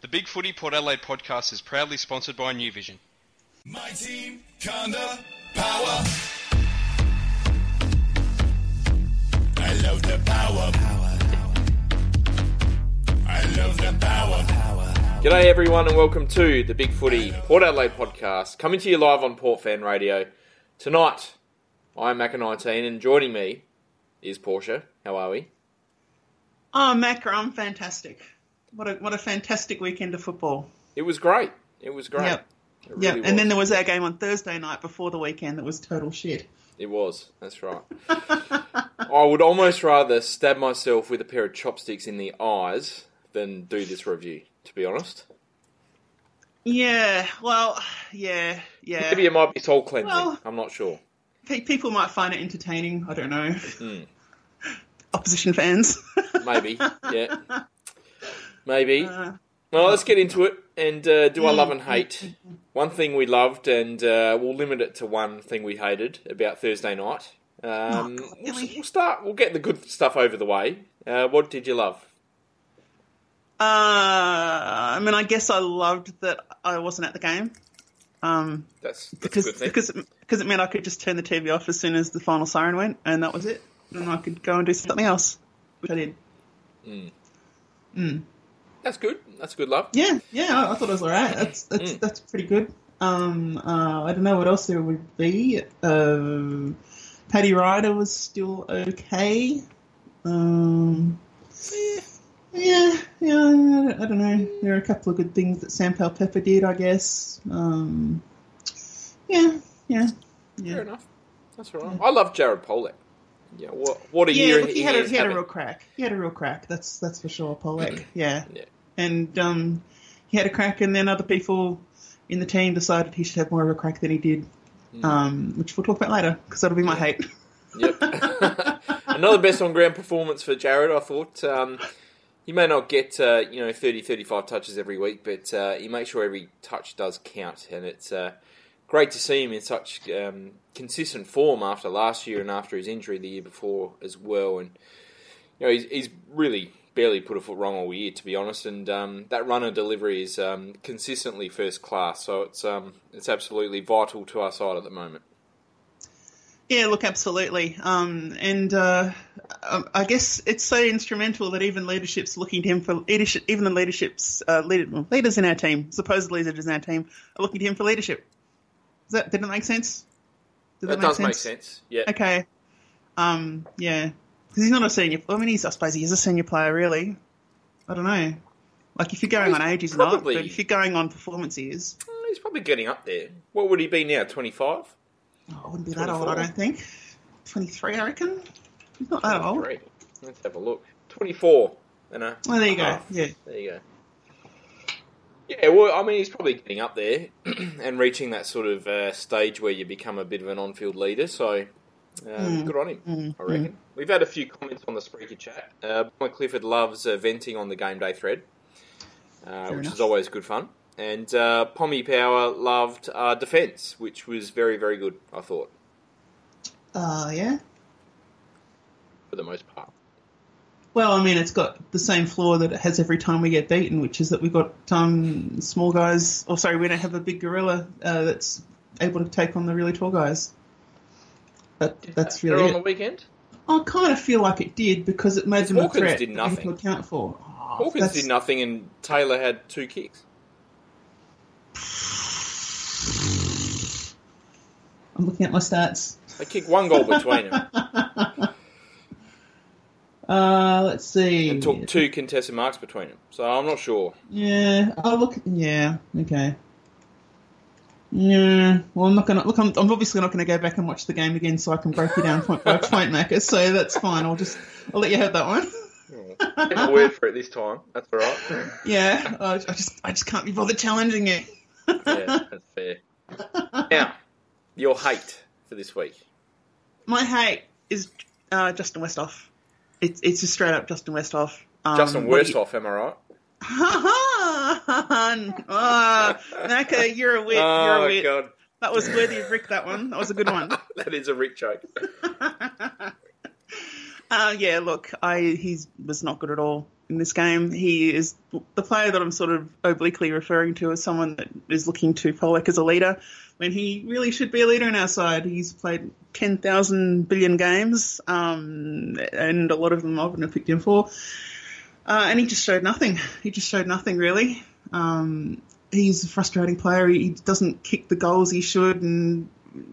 The Big Footy Port Adelaide podcast is proudly sponsored by New Vision. My team, Kanda, power. I love the power. I love the power. G'day everyone and welcome to the Big Footy Port Adelaide podcast, coming to you live on Port Fan Radio. Tonight, I'm Macca19 and joining me is Portia. How are we? Oh, Macca, I'm fantastic. What a fantastic weekend of football. It was great. Yep. It really was. And then there was our game on Thursday night before the weekend that was total shit. It was. That's right. I would almost rather stab myself with a pair of chopsticks in the eyes than do this review, to be honest. Yeah. Maybe it might be soul cleansing. Well, I'm not sure. People might find it entertaining. I don't know. Mm. Opposition fans. Maybe. Yeah. Maybe. Well, let's get into it and do our love and hate. One thing we loved, and we'll limit it to one thing we hated about Thursday night. We'll get the good stuff over the way. What did you love? I mean, I guess I loved that I wasn't at the game. That's because it meant I could just turn the TV off as soon as the final siren went, and that was it. And I could go and do something else, which I did. That's good. That's good love. Yeah. I thought it was all right. That's pretty good. I don't know what else there would be. Paddy Ryder was still okay. I don't know. There are a couple of good things that Sam Powell-Pepper did, I guess. Fair enough. That's all right. I love Jared Pollock. Yeah, what a year he had a real crack. He had a real crack. That's for sure, Pollock. Yeah. And he had a crack, and then other people in the team decided he should have more of a crack than he did, which we'll talk about later because that'll be my hate. Yep. Another best on ground performance for Jared, I thought. He may not get 30-35 touches every week, but he makes sure every touch does count, and it's great to see him in such consistent form after last year and after his injury the year before as well. And he's really barely put a foot wrong all year, to be honest. And that runner delivery is consistently first class, so it's absolutely vital to our side at the moment. Yeah, look, absolutely. I guess it's so instrumental that even leadership's looking to him for leadership. Even the leadership's leaders in our team, supposed leaders in our team, are looking to him for leadership. Did it make sense? That does make sense. Yeah. Okay. Yeah. Because he's not a senior. I mean, I suppose he is a senior player, really. I don't know. Like, if you're going on age, he's not. But if you're going on performance, he is. He's probably getting up there. What would he be now? 25? Oh, I wouldn't be 24. That old, I don't think. 23, I reckon. He's not that old. Let's have a look. 24. Oh, there you go. Yeah. There you go. Yeah, well, I mean, he's probably getting up there and reaching that sort of stage where you become a bit of an on-field leader, so good on him, I reckon. We've had a few comments on the Spreaker chat. Mike Clifford loves venting on the game day thread, which is always good fun. And Pommy Power loved our defence, which was very, very good, I thought. Yeah? For the most part. Well, I mean, it's got the same flaw that it has every time we get beaten, which is that we've got small guys. We don't have a big gorilla that's able to take on the really tall guys. That's really on the weekend? I kind of feel like it did because it made them a threat that we could account for. Hawkins did nothing and Taylor had 2 kicks. I'm looking at my stats. They kicked 1 goal between them. Let's see. And took 2 contested marks between them, so I'm not sure. Yeah. Oh, look. Yeah. Okay. Yeah. Well, I'm not gonna look. I'm obviously not gonna go back and watch the game again, so I can break you down point by point, Macca. So that's fine. I'll let you have that one. Get my word for it this time. That's all right. Yeah. I just can't be bothered challenging it. Yeah, that's fair. Now, your hate for this week. My hate is Justin Westhoff. It's just straight up Justin Westhoff. Justin Westhoff, am I right? Macca, you're a wit. Oh, my God. That was worthy of Rick, that one. That was a good one. That is a Rick joke. He was not good at all. in this game. He is the player that I'm sort of obliquely referring to as someone that is looking to Pollock as a leader, when he really should be a leader on our side. He's played 10,000 billion games, and a lot of them I've been picked him for. And he just showed nothing. He just showed nothing, really. He's a frustrating player. He doesn't kick the goals he should, and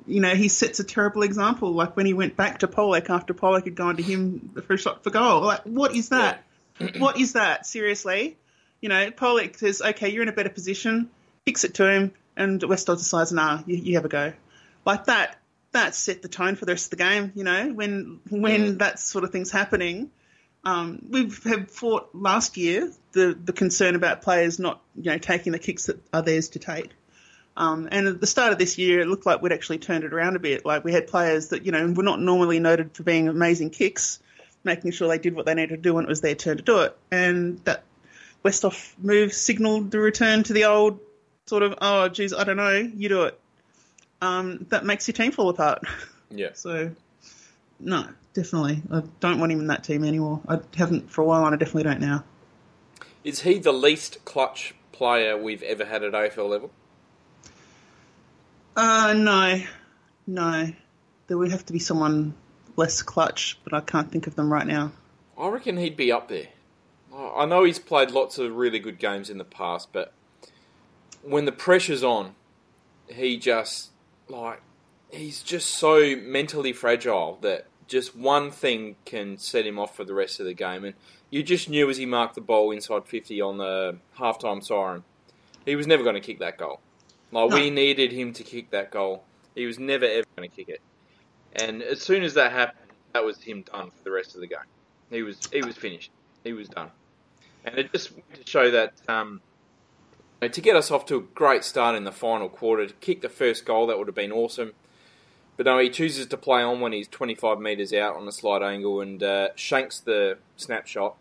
you know, he sets a terrible example, like when he went back to Pollock after Pollock had gone to him for a shot for goal. Like, what is that? Yeah. What is that? Seriously? You know, Pollock says, okay, you're in a better position, kicks it to him, and Westhoff decides, nah, you have a go. Like that set the tone for the rest of the game, you know, when that sort of thing's happening. We've had fought last year the concern about players not, you know, taking the kicks that are theirs to take. And at the start of this year, it looked like we'd actually turned it around a bit. Like, we had players that, you know, were not normally noted for being amazing kicks, making sure they did what they needed to do when it was their turn to do it. And that Westhoff move signalled the return to the old sort of, oh, geez, I don't know, you do it. That makes your team fall apart. Yeah. So, no, definitely. I don't want him in that team anymore. I haven't for a while, and I definitely don't now. Is he the least clutch player we've ever had at AFL level? No. There would have to be someone less clutch, but I can't think of them right now. I reckon he'd be up there. I know he's played lots of really good games in the past, but when the pressure's on, he just, like, he's just so mentally fragile that just one thing can set him off for the rest of the game. And you just knew as he marked the ball inside 50 on the halftime siren, he was never going to kick that goal. Like, no. We needed him to kick that goal. He was never, ever going to kick it. And as soon as that happened, that was him done for the rest of the game. He was finished. He was done. And it just went to show that to get us off to a great start in the final quarter, to kick the first goal, that would have been awesome. But no, he chooses to play on when he's 25 metres out on a slight angle and shanks the snapshot.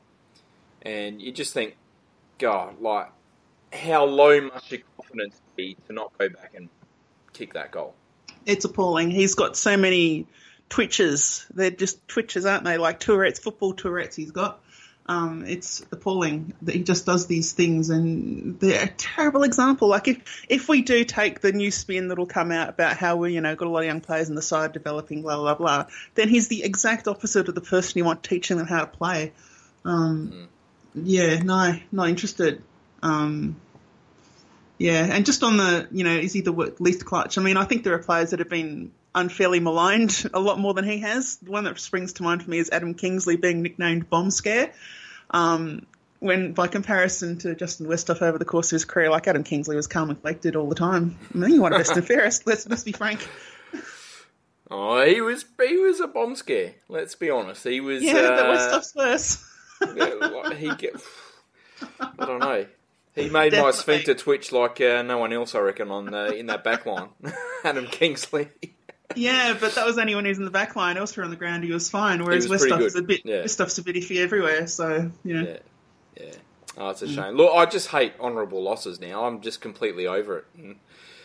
And you just think, God, like, how low must your confidence be to not go back and kick that goal? It's appalling. He's got so many twitches. They're just twitches, aren't they? Like Tourette's, football Tourette's he's got. It's appalling that he just does these things, and they're a terrible example. Like, if we do take the new spin that'll come out about how we, you know, got a lot of young players on the side developing, blah, blah, blah, then he's the exact opposite of the person you want teaching them how to play. Yeah, no, not interested. Yeah, and just on the, you know, is he the least clutch? I mean, I think there are players that have been unfairly maligned a lot more than he has. The one that springs to mind for me is Adam Kingsley being nicknamed Bomb Scare. When, by comparison to Justin Westhoff over the course of his career, like, Adam Kingsley was calm and collected all the time. I mean, he won best and fairest, let's be frank. Oh, he was a bomb scare, let's be honest. He was... Yeah, but Westhoff's worse. I don't know. He made definitely. My sphincter twitch like no one else, I reckon, in that back line. Adam Kingsley. Yeah, but that was only when he was in the back line. Elsewhere on the ground, he was fine, whereas Westhoff's a bit iffy everywhere. So, you know. Yeah. Oh, it's a shame. Look, I just hate honourable losses now. I'm just completely over it. And,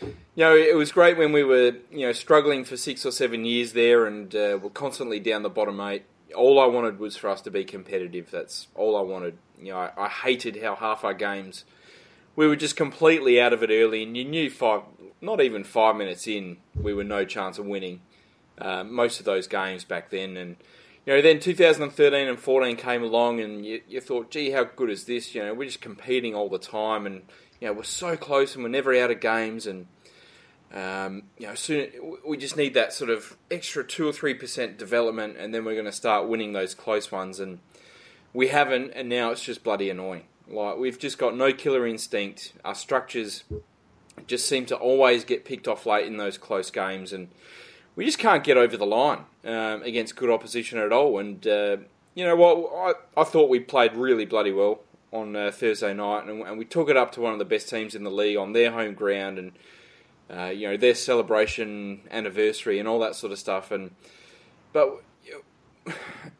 you know, it was great when we were, you know, struggling for 6 or 7 years there and we're constantly down the bottom eight. All I wanted was for us to be competitive. That's all I wanted. You know, I hated how half our games... We were just completely out of it early, and you knew not even 5 minutes in, we were no chance of winning most of those games back then. And you know, then 2013 and 14 came along, and you thought, "Gee, how good is this?" You know, we're just competing all the time, and you know, we're so close, and we're never out of games. And you know, soon we just need that sort of extra 2 or 3% development, and then we're going to start winning those close ones. And we haven't, and now it's just bloody annoying. Like, we've just got no killer instinct. Our structures just seem to always get picked off late in those close games, and we just can't get over the line against good opposition at all. And, you know what, I thought we played really bloody well on Thursday night, and we took it up to one of the best teams in the league on their home ground and, you know, their celebration anniversary and all that sort of stuff. But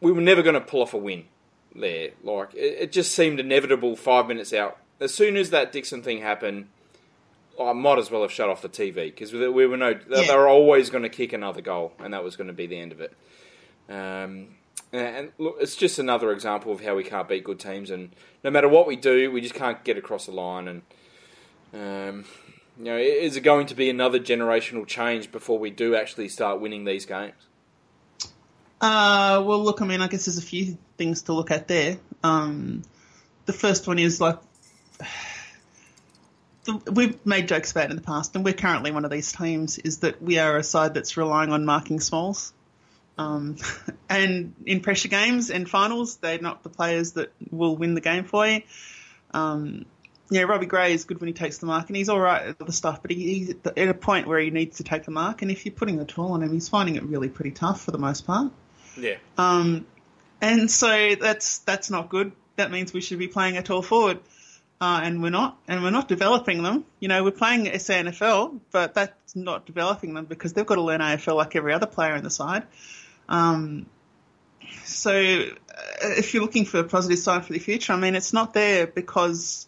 we were never going to pull off a win. There, like, it just seemed inevitable 5 minutes out. As soon as that Dixon thing happened, I might as well have shut off the TV because we were they were always going to kick another goal, and that was going to be the end of it. And look, it's just another example of how we can't beat good teams, and no matter what we do, we just can't get across the line. And you know, is it going to be another generational change before we do actually start winning these games? Well, look, I mean, I guess there's a few things to look at there. The first one is, like, we've made jokes about it in the past, and we're currently one of these teams, is that we are a side that's relying on marking smalls. And in pressure games and finals, they're not the players that will win the game for you. Yeah, Robbie Gray is good when he takes the mark, and he's all right at the stuff, but he's at a point where he needs to take the mark, and if you're putting the tool on him, he's finding it really pretty tough for the most part. Yeah. And so that's not good. That means we should be playing a tall forward, and we're not. And we're not developing them. You know, we're playing SANFL, but that's not developing them because they've got to learn AFL like every other player in the side. So if you're looking for a positive sign for the future, I mean, it's not there because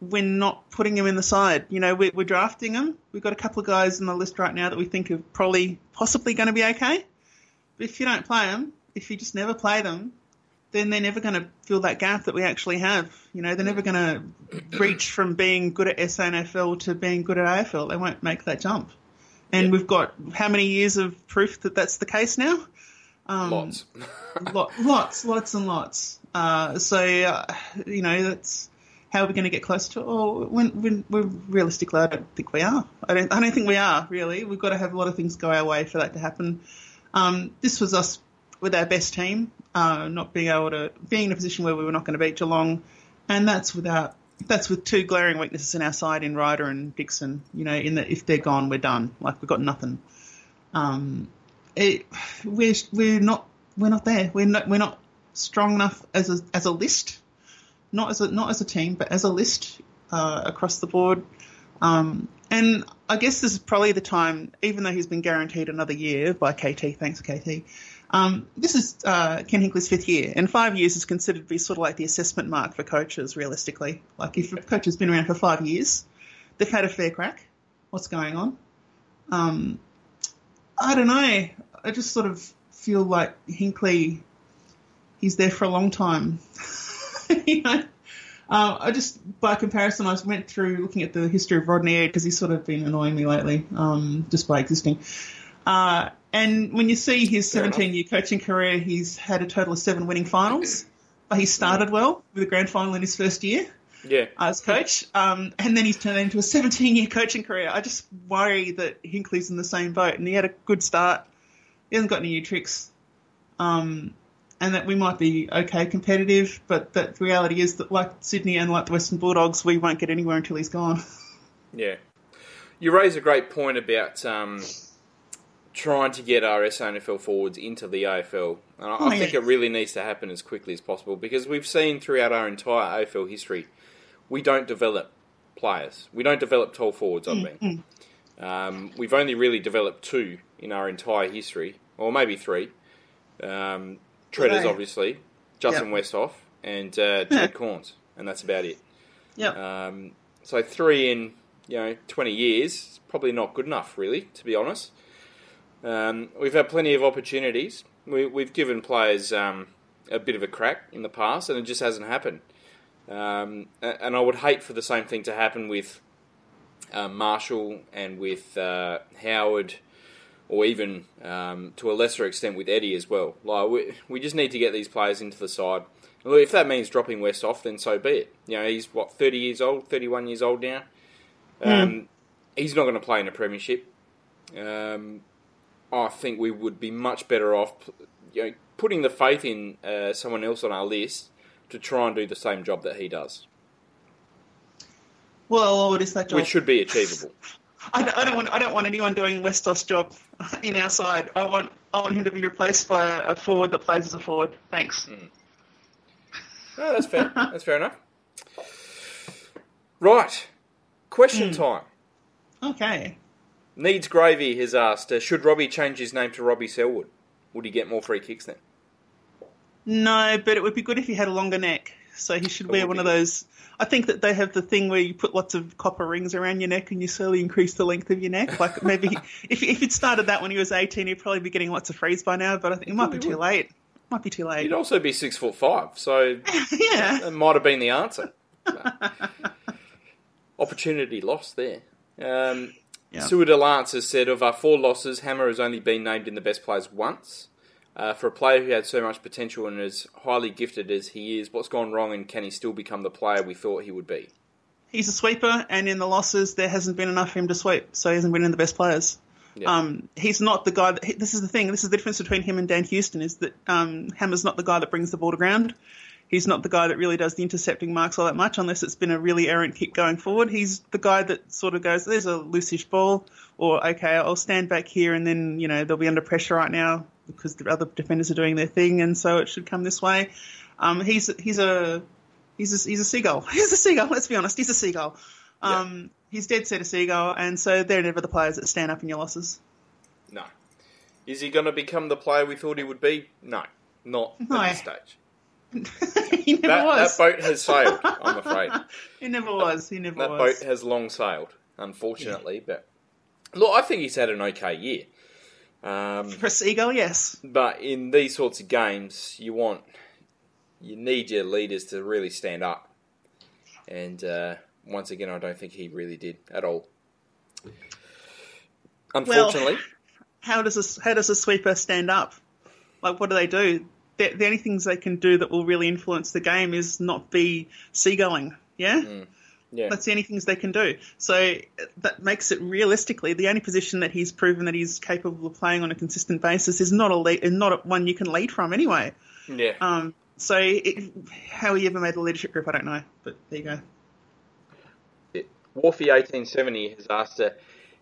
we're not putting them in the side. You know, we're drafting them. We've got a couple of guys on the list right now that we think are probably possibly going to be okay. But if you don't play them, if you just never play them, then they're never going to fill that gap that we actually have. You know, they're never going to reach from being good at SANFL to being good at AFL. They won't make that jump. And We've got how many years of proof that that's the case now? Lots. Lots and lots. You know, that's how are we going to get close to it? Oh, when we're realistically, I don't think we are. I don't think we are, really. We've got to have a lot of things go our way for that to happen. This was us with our best team, not being able to being in a position where we were not going to beat Geelong, and that's with two glaring weaknesses in our side in Ryder and Dixon. You know, in that if they're gone, we're done. Like we've got nothing. We're not there. We're not strong enough as a list, not as a team, but as a list across the board. And I guess this is probably the time, even though he's been guaranteed another year by KT, thanks KT, this is Ken Hinkley's fifth year, and 5 years is considered to be sort of like the assessment mark for coaches, realistically. Like if a coach has been around for 5 years, they've had a fair crack. What's going on? I don't know. I just sort of feel like Hinkley, he's there for a long time. You know? I just, by comparison, I went through looking at the history of Rodney because he's sort of been annoying me lately, just by existing. And when you see his 17-year coaching career, he's had a total of 7 winning finals, but he started well with a grand final in his first year as coach, and then he's turned into a 17-year coaching career. I just worry that Hinkley's in the same boat, and he had a good start. He hasn't got any new tricks. And that we might be okay competitive, but that the reality is that like Sydney and like the Western Bulldogs, we won't get anywhere until he's gone. Yeah. You raise a great point about trying to get our SANFL forwards into the AFL. And I think it really needs to happen as quickly as possible because we've seen throughout our entire AFL history, we don't develop players. We don't develop tall forwards, I mean. We've only really developed 2 in our entire history, or maybe 3. Treaders, obviously, Justin Westhoff, and Ted Cornes, and that's about it. Yeah. So 3 in, 20 years is probably not good enough, really, to be honest. We've had plenty of opportunities. We've given players a bit of a crack in the past, and it just hasn't happened. And I would hate for the same thing to happen with Marshall and with Howard, or even to a lesser extent with Eddie as well. Like we just need to get these players into the side. And look, if that means dropping West off, then so be it. You know, he's, 31 years old now? He's not going to play in a premiership. I think we would be much better off putting the faith in someone else on our list to try and do the same job that he does. Well, what is that job? Which should be achievable. I don't want anyone doing Westhoff's job in our side. I want him to be replaced by a forward that plays as a forward. Thanks. No, that's fair. That's fair enough. Right. Question time. Okay. Needs Gravy has asked, should Robbie change his name to Robbie Selwood? Would he get more free kicks then? No, but it would be good if he had a longer neck. So he should wear one of those. I think that they have the thing where you put lots of copper rings around your neck and you slowly increase the length of your neck. Like maybe if he'd started that when he was 18, he'd probably be getting lots of frees by now, but I think it might be too late. Might be too late. You'd also be 6'5", so yeah, that might have been the answer. Opportunity lost there. Sue DeLance has said, of our four losses, Hammer has only been named in the best players once. For a player who had so much potential and is highly gifted as he is, what's gone wrong and can he still become the player we thought he would be? He's a sweeper, and in the losses, there hasn't been enough for him to sweep, so he hasn't been in the best players. Yeah. He's not the guy that... This is the thing. This is the difference between him and Dan Houston, is that Hammer's not the guy that brings the ball to ground. He's not the guy that really does the intercepting marks all that much, unless it's been a really errant kick going forward. He's the guy that sort of goes, there's a loosish ball, or, okay, I'll stand back here, and then, you know, they'll be under pressure right now because the other defenders are doing their thing, and so it should come this way. He's a seagull. He's a seagull, let's be honest. He's a seagull. He's dead set a seagull, and so they're never the players that stand up in your losses. No. Is he going to become the player we thought he would be? No. Not at this stage. He never was. That boat has sailed, I'm afraid. He never was. That boat has long sailed, unfortunately. Yeah. But look, I think he's had an okay year. For a seagull, yes. But in these sorts of games, you need your leaders to really stand up. And once again, I don't think he really did at all. Unfortunately. Well, how does a sweeper stand up? Like, what do they do? The only things they can do that will really influence the game is not be seagulling, yeah? Mm, yeah. That's the only things they can do. So that makes it realistically the only position that he's proven that he's capable of playing on a consistent basis is not one you can lead from anyway. Yeah. How he ever made the leadership group, I don't know, but there you go. Yeah. Wharfie1870 has asked,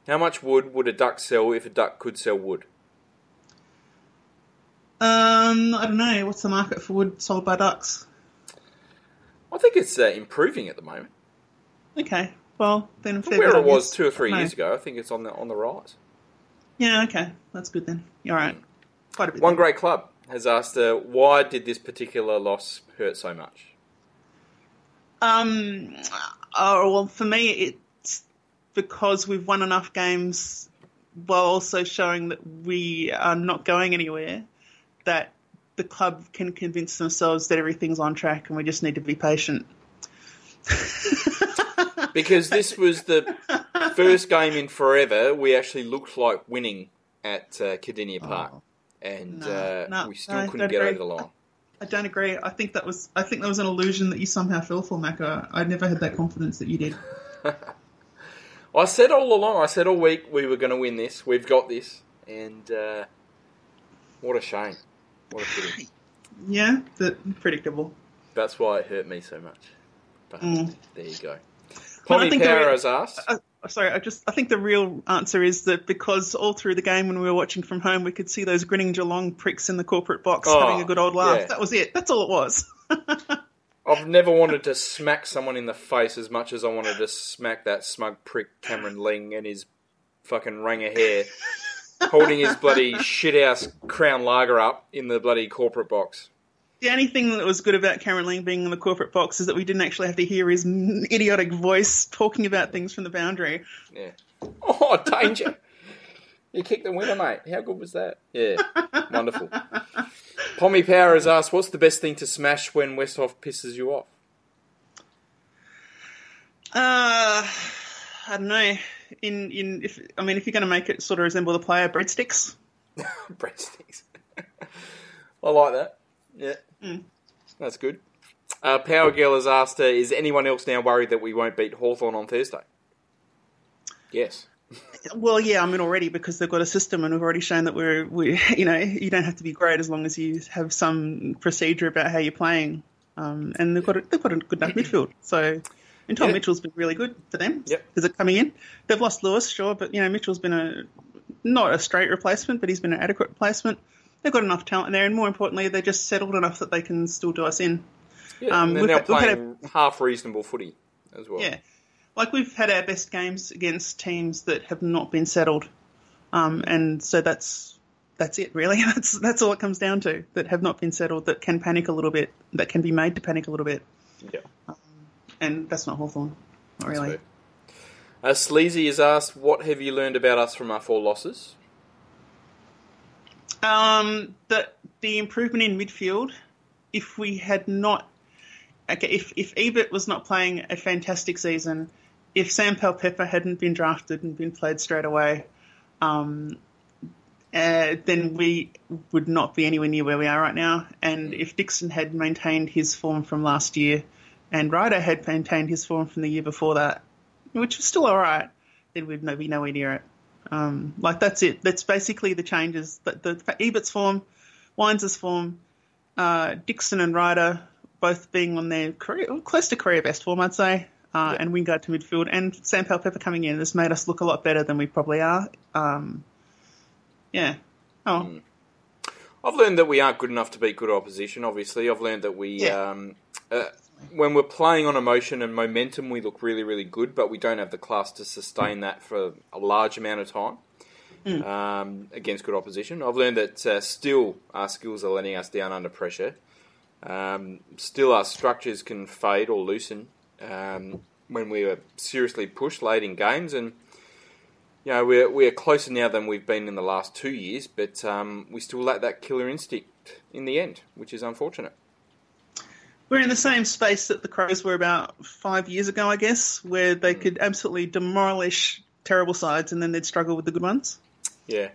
how much wood would a duck sell if a duck could sell wood? I don't know. What's the market for wood sold by ducks? I think it's improving at the moment. Okay. Well, then... Where it was 2 or 3 years ago, I think it's on the rise. Yeah, okay. That's good then. All right. Quite a bit. One Great Club has asked, why did this particular loss hurt so much? Well, for me, it's because we've won enough games while also showing that we are not going anywhere, that the club can convince themselves that everything's on track and we just need to be patient. Because this was the first game in forever we actually looked like winning at Cardinia Park, we still couldn't get over the line. I don't agree. I think that was an illusion that you somehow fell for, Macca. I never had that confidence that you did. I said all week we were going to win this. We've got this, and what a shame. What a pity. Yeah, predictable. That's why it hurt me so much. But there you go. Polly Power has asked. I think the real answer is that because all through the game when we were watching from home, we could see those grinning Geelong pricks in the corporate box having a good old laugh. Yeah. That was it. That's all it was. I've never wanted to smack someone in the face as much as I wanted to smack that smug prick Cameron Ling and his fucking ring of hair. Holding his bloody shithouse Crown Lager up in the bloody corporate box. The only thing that was good about Cameron Ling being in the corporate box is that we didn't actually have to hear his idiotic voice talking about things from the boundary. Yeah. Oh, danger. You kicked the winner, mate. How good was that? Yeah. Wonderful. Pommy Power has asked, what's the best thing to smash when Westhoff pisses you off? I don't know. If you're going to make it sort of resemble the player, breadsticks. Breadsticks. I like that. Yeah, That's good. Power Girl has asked, is anyone else now worried that we won't beat Hawthorn on Thursday? Yes. Well, yeah, already because they've got a system, and we've already shown that you don't have to be great as long as you have some procedure about how you're playing, and they've got a good enough midfield, so. And Tom Mitchell's been really good for them because they're coming in. They've lost Lewis, sure, but Mitchell's been not a straight replacement, but he's been an adequate replacement. They've got enough talent there, and more importantly, they're just settled enough that they can still do us in. Yeah, and they're now playing half reasonable footy as well. Yeah, like we've had our best games against teams that have not been settled, and so that's it really. That's all it comes down to, that have not been settled, that can panic a little bit, that can be made to panic a little bit. Yeah. And that's not Hawthorn, not really. Sleazy has asked, what have you learned about us from our 4 losses? The improvement in midfield, if we had not, okay, if Ebert was not playing a fantastic season, if Sam Powell-Pepper hadn't been drafted and been played straight away, then we would not be anywhere near where we are right now. And if Dixon had maintained his form from last year and Ryder had maintained his form from the year before that, which was still all right, then we'd be nowhere near it. That's it. That's basically the changes. The Ebert's form, Wines' form, Dixon and Ryder both being on their close to career best form, I'd say, and Wingard to midfield, and Sam Powell-Pepper coming in has made us look a lot better than we probably are. I've learned that we aren't good enough to beat good opposition, obviously. I've learned that we, when we're playing on emotion and momentum, we look really, really good, but we don't have the class to sustain that for a large amount of time against good opposition. I've learned that still our skills are letting us down under pressure. Still our structures can fade or loosen when we are seriously pushed late in games, and you know, we're closer now than we've been in the last 2 years, but we still lack that killer instinct in the end, which is unfortunate. We're in the same space that the Crows were about 5 years ago, I guess, where they could absolutely demolish terrible sides and then they'd struggle with the good ones. Yeah.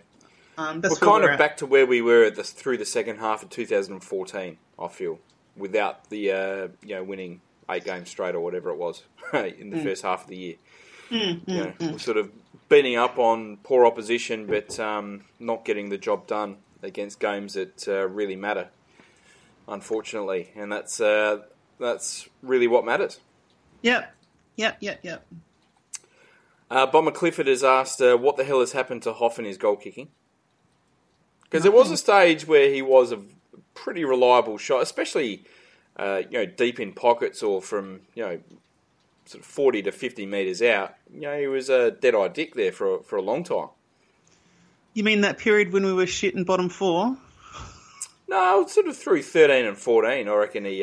That's we're kind of back to where we were through the second half of 2014, I feel, without the winning 8 games straight or whatever it was in the first half of the year. We're sort of beating up on poor opposition, but not getting the job done against games that really matter, unfortunately. And that's really what matters. Yep. Bomber Clifford has asked, what the hell has happened to Hoff and his goal kicking? Because there was a stage where he was a pretty reliable shot, especially deep in pockets or from, sort of 40 to 50 metres out. He was a dead-eye dick there for a long time. You mean that period when we were shit in bottom four? No, sort of through 13 and 14, I reckon he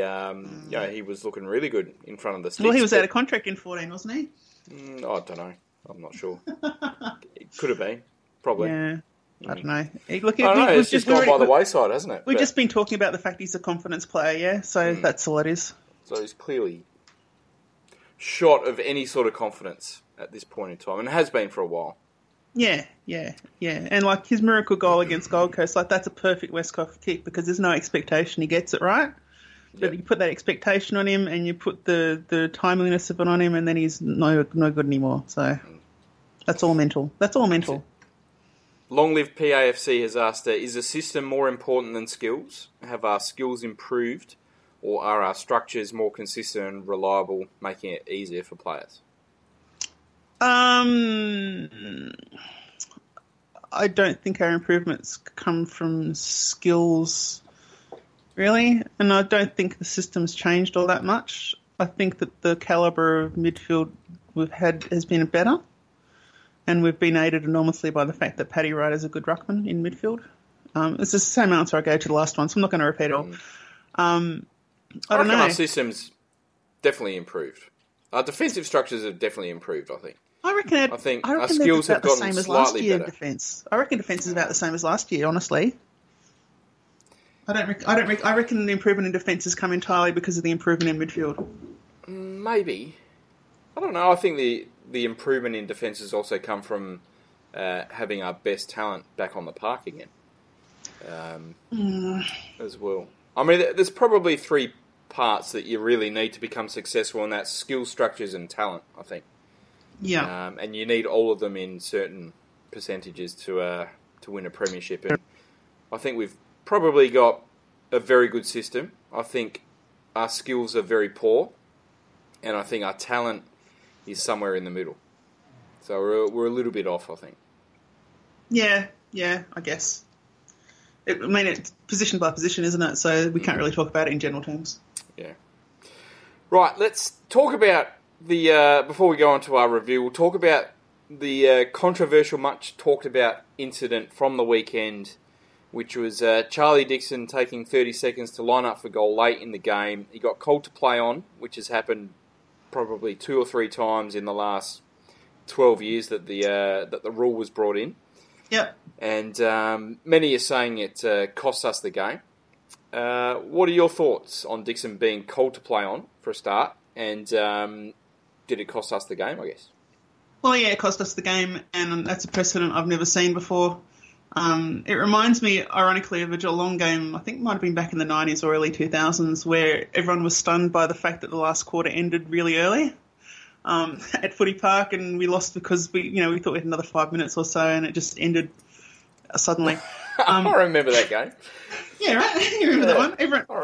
he was looking really good in front of the sticks. Well, he was out of contract in 14, wasn't he? I don't know. I'm not sure. It could have been, probably. Yeah. I don't know. It's just gone by the wayside, hasn't it? We've just been talking about the fact he's a confidence player, yeah? So that's all it is. So he's clearly short of any sort of confidence at this point in time, and it has been for a while. Yeah. And his miracle goal against Gold Coast, that's a perfect Westhoff kick because there's no expectation he gets it right. But you put that expectation on him and you put the timeliness of it on him and then he's no good anymore. So that's all mental. Long Live PAFC has asked, is the system more important than skills? Have our skills improved or are our structures more consistent and reliable, making it easier for players? I don't think our improvements come from skills, really. And I don't think the system's changed all that much. I think that the calibre of midfield we've had has been better. And we've been aided enormously by the fact that Paddy Ryder's a good ruckman in midfield. It's the same answer I gave to the last one, so I'm not going to repeat it all. I don't know. Our system's definitely improved. Our defensive structures have definitely improved, I think. I reckon our skills have gotten slightly better. I reckon defence is about the same as last year, honestly. I reckon the improvement in defence has come entirely because of the improvement in midfield. Maybe. I don't know. I think the improvement in defence has also come from having our best talent back on the park again as well. I mean, there's probably 3 parts that you really need to become successful, and that's skill, structures and talent, I think. Yeah. And you need all of them in certain percentages to win a premiership. And I think we've probably got a very good system. I think our skills are very poor, and I think our talent is somewhere in the middle. So we're a little bit off, I think. Yeah, I guess. It's position by position, isn't it? So we can't really talk about it in general terms. Yeah. Right, let's talk about the... before we go on to our review, we'll talk about the controversial, much talked about incident from the weekend, which was Charlie Dixon taking 30 seconds to line up for goal late in the game. He got called to play on, which has happened probably 2 or 3 times in the last 12 years that the rule was brought in. Yep. And many are saying it costs us the game. What are your thoughts on Dixon being cold to play on for a start? And did it cost us the game, I guess? Well, yeah, it cost us the game, and that's a precedent I've never seen before. It reminds me, ironically, of a Geelong game, I think it might have been back in the 90s or early 2000s, where everyone was stunned by the fact that the last quarter ended really early at Footy Park, and we lost because we thought we had another 5 minutes or so, and it just ended suddenly. I remember that game. Yeah, right? You remember that one?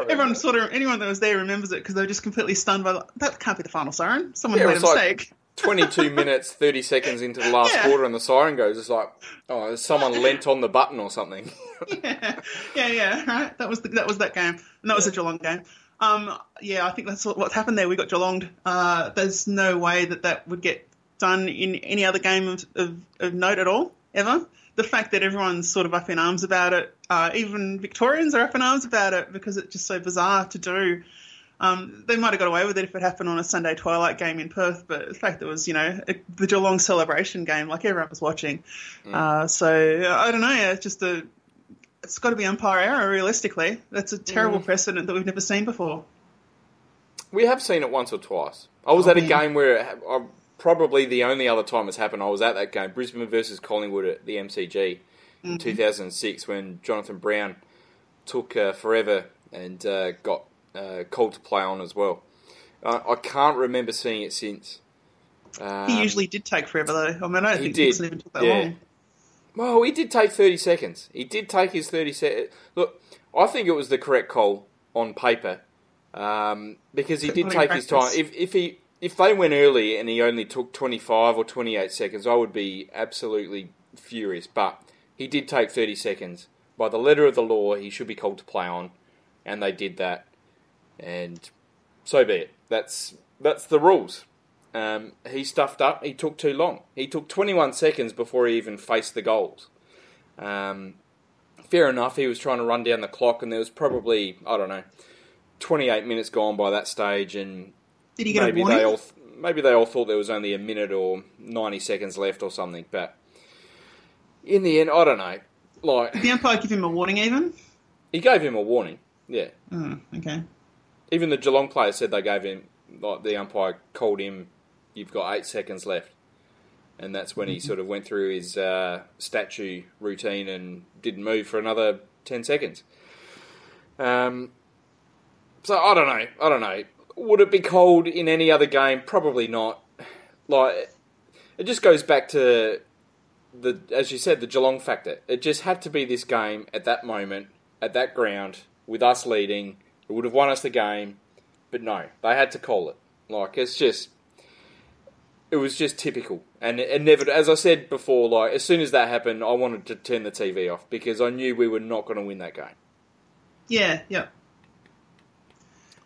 Everyone sort of, anyone that was there remembers it because they were just completely stunned by, that can't be the final siren. Someone made a mistake. Like 22 minutes, 30 seconds into the last quarter and the siren goes, it's like, oh, someone lent on the button or something. yeah, right? That was that game. And that was a Geelong game. I think that's what's happened there. We got Geelonged. There's no way that would get done in any other game of note at all, ever. The fact that everyone's sort of up in arms about it, even Victorians are up in arms about it because it's just so bizarre to do. They might have got away with it if it happened on a Sunday twilight game in Perth, but the fact that it was, the Geelong celebration game, like everyone was watching. So I don't know. It's got to be umpire error, realistically. That's a terrible precedent that we've never seen before. We have seen it once or twice. I was at a game where probably the only other time it's happened, I was at that game, Brisbane versus Collingwood at the MCG in 2006 when Jonathan Brown took forever and got cold to play on as well. I can't remember seeing it since. He usually did take forever, though. I mean, I don't think it even took that long. Well, he did take 30 seconds. He did take his 30 seconds. Look, I think it was the correct call on paper because he did take his time. If they went early and he only took 25 or 28 seconds, I would be absolutely furious. But he did take 30 seconds. By the letter of the law, he should be called to play on, and they did that. And so be it. That's the rules. He stuffed up. He took too long. He took 21 seconds before he even faced the goals. Fair enough. He was trying to run down the clock, and there was probably, 28 minutes gone by that stage, and did he get a warning? Maybe they all thought there was only a minute or 90 seconds left or something. But in the end, I don't know. Did the umpire give him a warning even? He gave him a warning, yeah. Oh, okay. Even the Geelong player said they gave him, the umpire called him, you've got 8 seconds left. And that's when he sort of went through his statue routine and didn't move for another 10 seconds. So I don't know. Would it be cold in any other game? Probably not. It just goes back to, as you said, the Geelong factor. It just had to be this game at that moment, at that ground, with us leading. It would have won us the game, but no, they had to call it. It was just typical. And it never, as I said before, as soon as that happened, I wanted to turn the TV off because I knew we were not going to win that game. Yeah.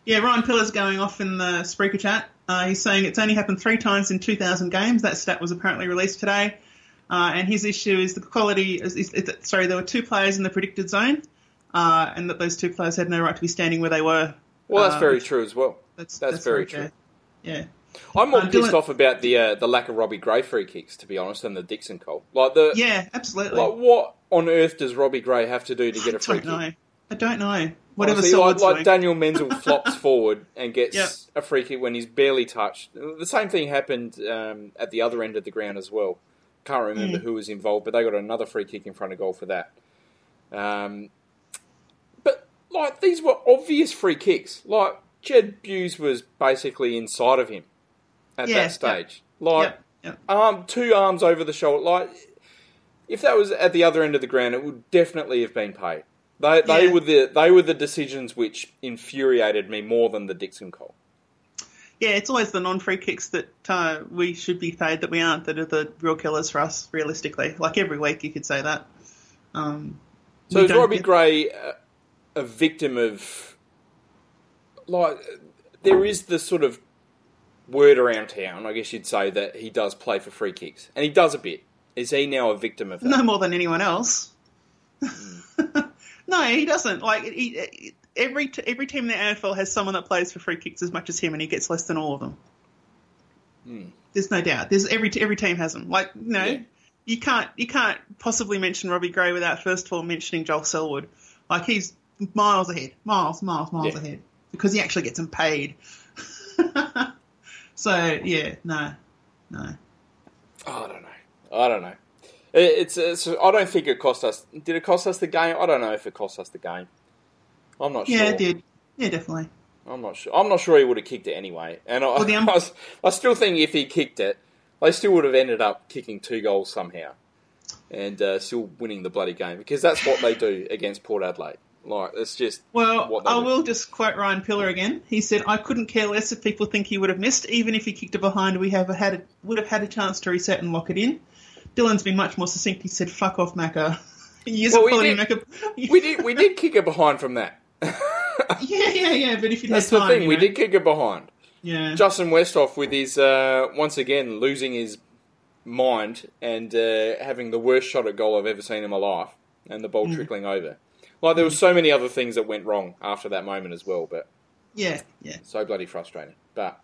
Yeah, Ryan Pillar's going off in the Spreaker chat. He's saying it's only happened 3 times in 2,000 games. That stat was apparently released today. And his issue is the quality. There were 2 players in the predicted zone. And that those 2 players had no right to be standing where they were. Well, that's very true as well. That's very true. Yeah, I'm more pissed off about the lack of Robbie Gray free kicks, to be honest, than the Dixon call. Yeah, absolutely. What on earth does Robbie Gray have to do to get a free kick? I don't know. Whatever. Honestly, Daniel Menzel flops forward and gets a free kick when he's barely touched. The same thing happened at the other end of the ground as well. Can't remember who was involved, but they got another free kick in front of goal for that. These were obvious free kicks. Jed Buse was basically inside of him at that stage. Two arms over the shoulder. If that was at the other end of the ground, it would definitely have been paid. They were the decisions which infuriated me more than the Dixon call. Yeah, it's always the non-free kicks that we should be paid that we aren't, that are the real killers for us, realistically. Every week you could say that. So is Robbie Gray... a victim of, there is the sort of word around town, I guess you'd say, that he does play for free kicks. And he does a bit. Is he now a victim of that? No more than anyone else. No, he doesn't. Every team in the AFL has someone that plays for free kicks as much as him, and he gets less than all of them. There's no doubt. Every team has them. You can't possibly mention Robbie Gray without first of all mentioning Joel Selwood. Like, he's miles ahead, miles ahead, because he actually gets him paid. So yeah, no. I don't know. It's I don't think it cost us. Did it cost us the game? I don't know if it cost us the game. I'm not sure. Yeah, it did. Yeah, definitely. I'm not sure he would have kicked it anyway. And I still think if he kicked it, they still would have ended up kicking 2 goals somehow and still winning the bloody game, because that's what they do against Port Adelaide. Like, it's just what they do. I will just quote Ryan Piller again. He said, "I couldn't care less if people think he would have missed. Even if he kicked it behind, we would have had a chance to reset and lock it in." Dylan's been much more succinct. He said, "Fuck off, Macca." We did kick it behind from that. yeah. But if you that's had time, the thing. You know? We did kick it behind. Yeah. Justin Westhoff with his once again losing his mind and having the worst shot at goal I've ever seen in my life, and the ball trickling over. Like, there were so many other things that went wrong after that moment as well, but yeah, so bloody frustrating. But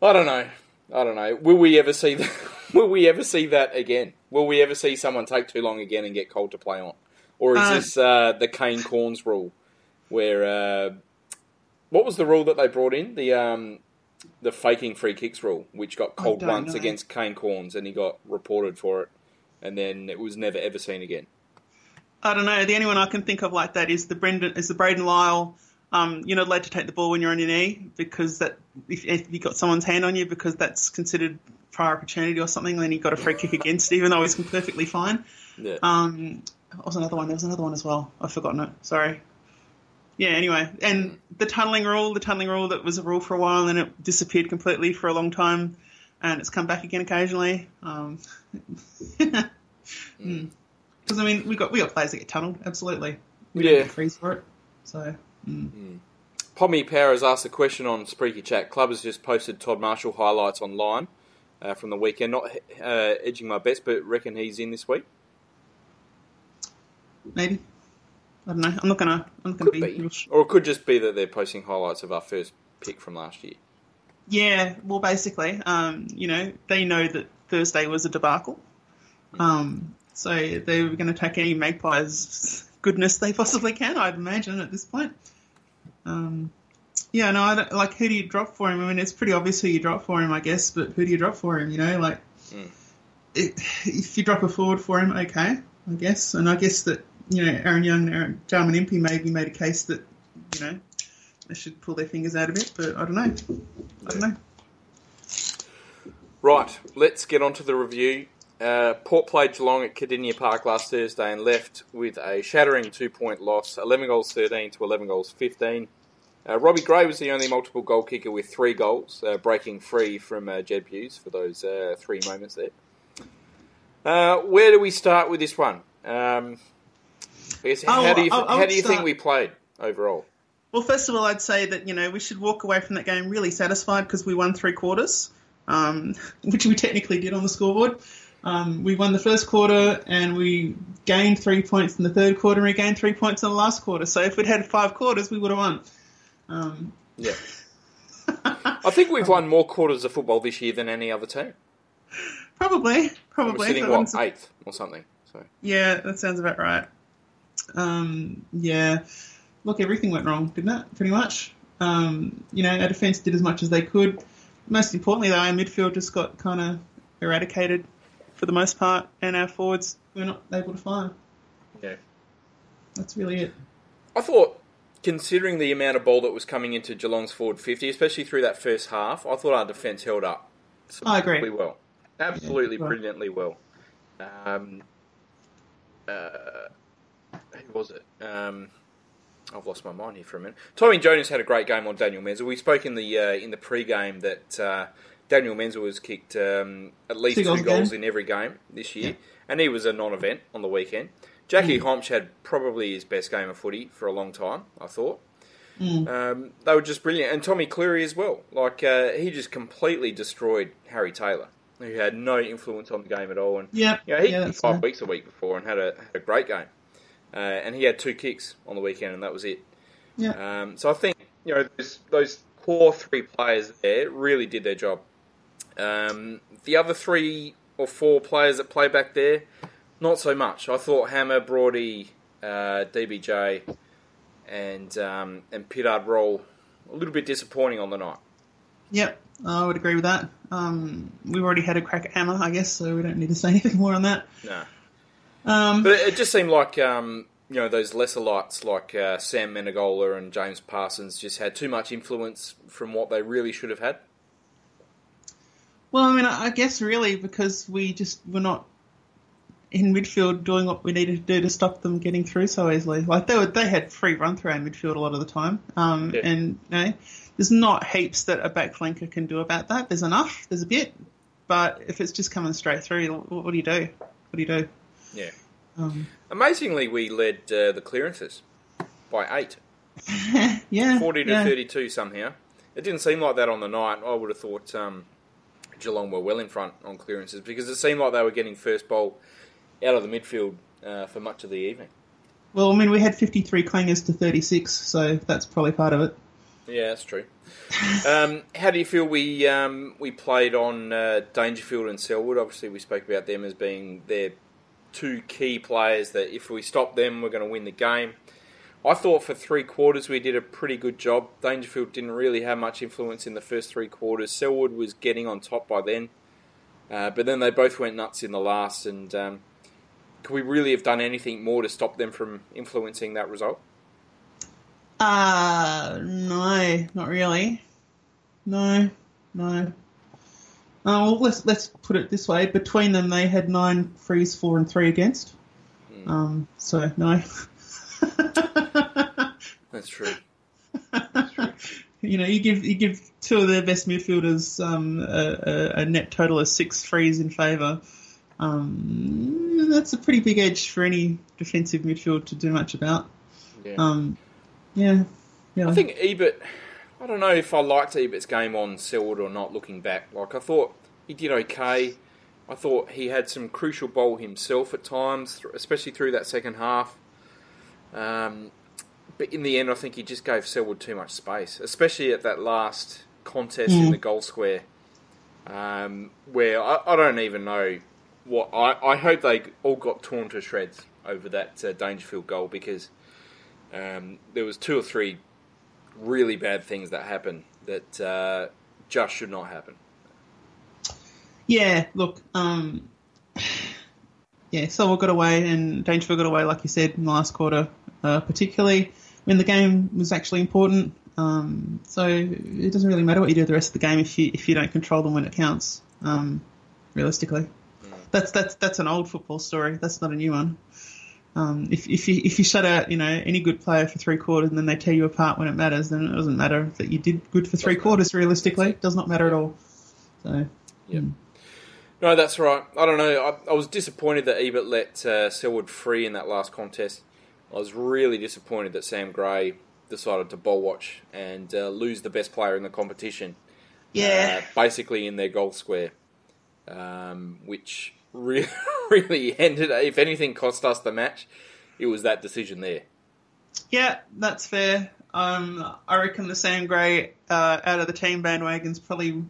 I don't know. Will we ever see that again? Will we ever see someone take too long again and get called to play on, or is this the Kane Cornes rule? Where what was the rule that they brought in? The faking free kicks rule, which got called once against Kane Cornes, and he got reported for it, and then it was never ever seen again. I don't know. The only one I can think of like that is the Braden Lyle. You're not allowed to take the ball when you're on your knee, because that if you got someone's hand on you, because that's considered prior opportunity or something. Then he got a free kick against, even though he's perfectly fine. Yeah. Was another one. There was another one as well. I've forgotten it. Sorry. Yeah. Anyway, and the tunneling rule that was a rule for a while, and then it disappeared completely for a long time, and it's come back again occasionally. Because, I mean, we got players that get tunnelled, absolutely. We don't get freeze for it, so... Pommy Power has asked a question on Spreaky Chat. Club has just posted Todd Marshall highlights online from the weekend. Not edging my bets, but reckon he's in this week? Maybe. I don't know. I'm not going to be... Or it could just be that they're posting highlights of our first pick from last year. Yeah, well, basically, they know that Thursday was a debacle. So they were going to take any Magpies goodness they possibly can, I'd imagine, at this point. Who do you drop for him? I mean, it's pretty obvious who you drop for him, I guess, but who do you drop for him? If you drop a forward for him, okay, I guess. And I guess that, Aaron Young and Jarman Impey maybe made a case that, they should pull their fingers out a bit, but I don't know. Right, let's get on to the review. Port played Geelong at Cardinia Park last Thursday and left with a shattering 2-point loss, 11 goals 13 to 11 goals 15. Robbie Gray was the only multiple goal kicker with 3 goals, breaking free from Jed Hughes for those 3 moments there. Where do we start with this one? How do you think we played overall? Well, first of all, I'd say that, we should walk away from that game really satisfied because we won 3 quarters, which we technically did on the scoreboard. We won the first quarter and we gained 3 points in the third quarter and we gained 3 points in the last quarter. So if we'd had 5 quarters, we would have won. Yeah. I think we've won more quarters of football this year than any other team. Probably. We're sitting, eighth or something. So. Yeah, that sounds about right. Yeah. Look, everything went wrong, didn't it? Pretty much. Our defence did as much as they could. Most importantly, though, our midfield just got kind of eradicated for the most part, and our forwards were not able to fire. Yeah. That's really it. I thought, considering the amount of ball that was coming into Geelong's forward 50, especially through that first half, I thought our defence held up. I agree. Well. Absolutely brilliantly well. Who was it? I've lost my mind here for a minute. Tommy Jonas had a great game on Daniel Menzel. We spoke in the pre-game that... Daniel Menzel has kicked at least two goals in every game this year, and he was a non-event on the weekend. Jackie Homsch had probably his best game of footy for a long time, I thought. They were just brilliant. And Tommy Cleary as well. Like, he just completely destroyed Harry Taylor, who had no influence on the game at all. And he kicked 5 weeks a week before and had a great game. And he had 2 kicks on the weekend, and that was it. Yeah. So I think, those core 3 players there really did their job. The other 3 or four players that play back there, not so much. I thought Hammer, Brody, DBJ, and Pittard Roll a little bit disappointing on the night. Yep, I would agree with that. We've already had a crack at Hammer, I guess, so we don't need to say anything more on that. No. But it just seemed like you know, those lesser lights like Sam Menegola and James Parsons just had too much influence from what they really should have had. Well, I mean, I guess really because we just were not in midfield doing what we needed to do to stop them getting through so easily. Like they had free run through in midfield a lot of the time, yeah. And you know, there's not heaps that a back flanker can do about that. There's enough, there's a bit, but if it's just coming straight through, what do you do? What do you do? Yeah. Amazingly, we led the clearances by 8. Yeah, 40 to 32 somehow. It didn't seem like that on the night. I would have thought Geelong were well in front on clearances because it seemed like they were getting first ball out of the midfield for much of the evening. Well, I mean, we had 53 clangers to 36, so that's probably part of it. Yeah, that's true. How do you feel we played on Dangerfield and Selwood? Obviously, we spoke about them as being their two key players that if we stop them, we're going to win the game. I thought for three quarters we did a pretty good job. Dangerfield didn't really have much influence in the first three quarters. Selwood was getting on top by then. But then they both went nuts in the last. And could we really have done anything more to stop them from influencing that result? No, not really. No. Well, let's put it this way. Between them, they had 9 frees, 4 and 3 against. So, no. That's true. That's true. You know, you give two of their best midfielders a net total of 6 frees in favour. That's a pretty big edge for any defensive midfield to do much about. Yeah. Yeah. I think Ebert... I don't know if I liked Ebert's game on Selwood or not, looking back. Like, I thought he did okay. I thought he had some crucial ball himself at times, especially through that second half. But in the end, I think he just gave Selwood too much space, especially at that last contest in the goal square, where I don't even know what... I hope they all got torn to shreds over that Dangerfield goal because there was 2 or 3... really bad things that happen that just should not happen. Yeah, look, Selwood got away and Dangerfield got away, like you said, in the last quarter particularly, when the game was actually important. So it doesn't really matter what you do the rest of the game if you don't control them when it counts, realistically. That's an old football story. That's not a new one. If you shut out, you know, any good player for three quarters and then they tear you apart when it matters, then it doesn't matter that you did good for three quarters. Realistically, it does not matter at all. So, yeah, no, that's right. I don't know. I was disappointed that Ebert let Selwood free in that last contest. I was really disappointed that Sam Gray decided to bowl watch and lose the best player in the competition. Yeah, basically in their goal square, which. Really ended. If anything cost us the match, it was that decision there. Yeah, that's fair. I reckon the Sam Gray out of the team bandwagon's probably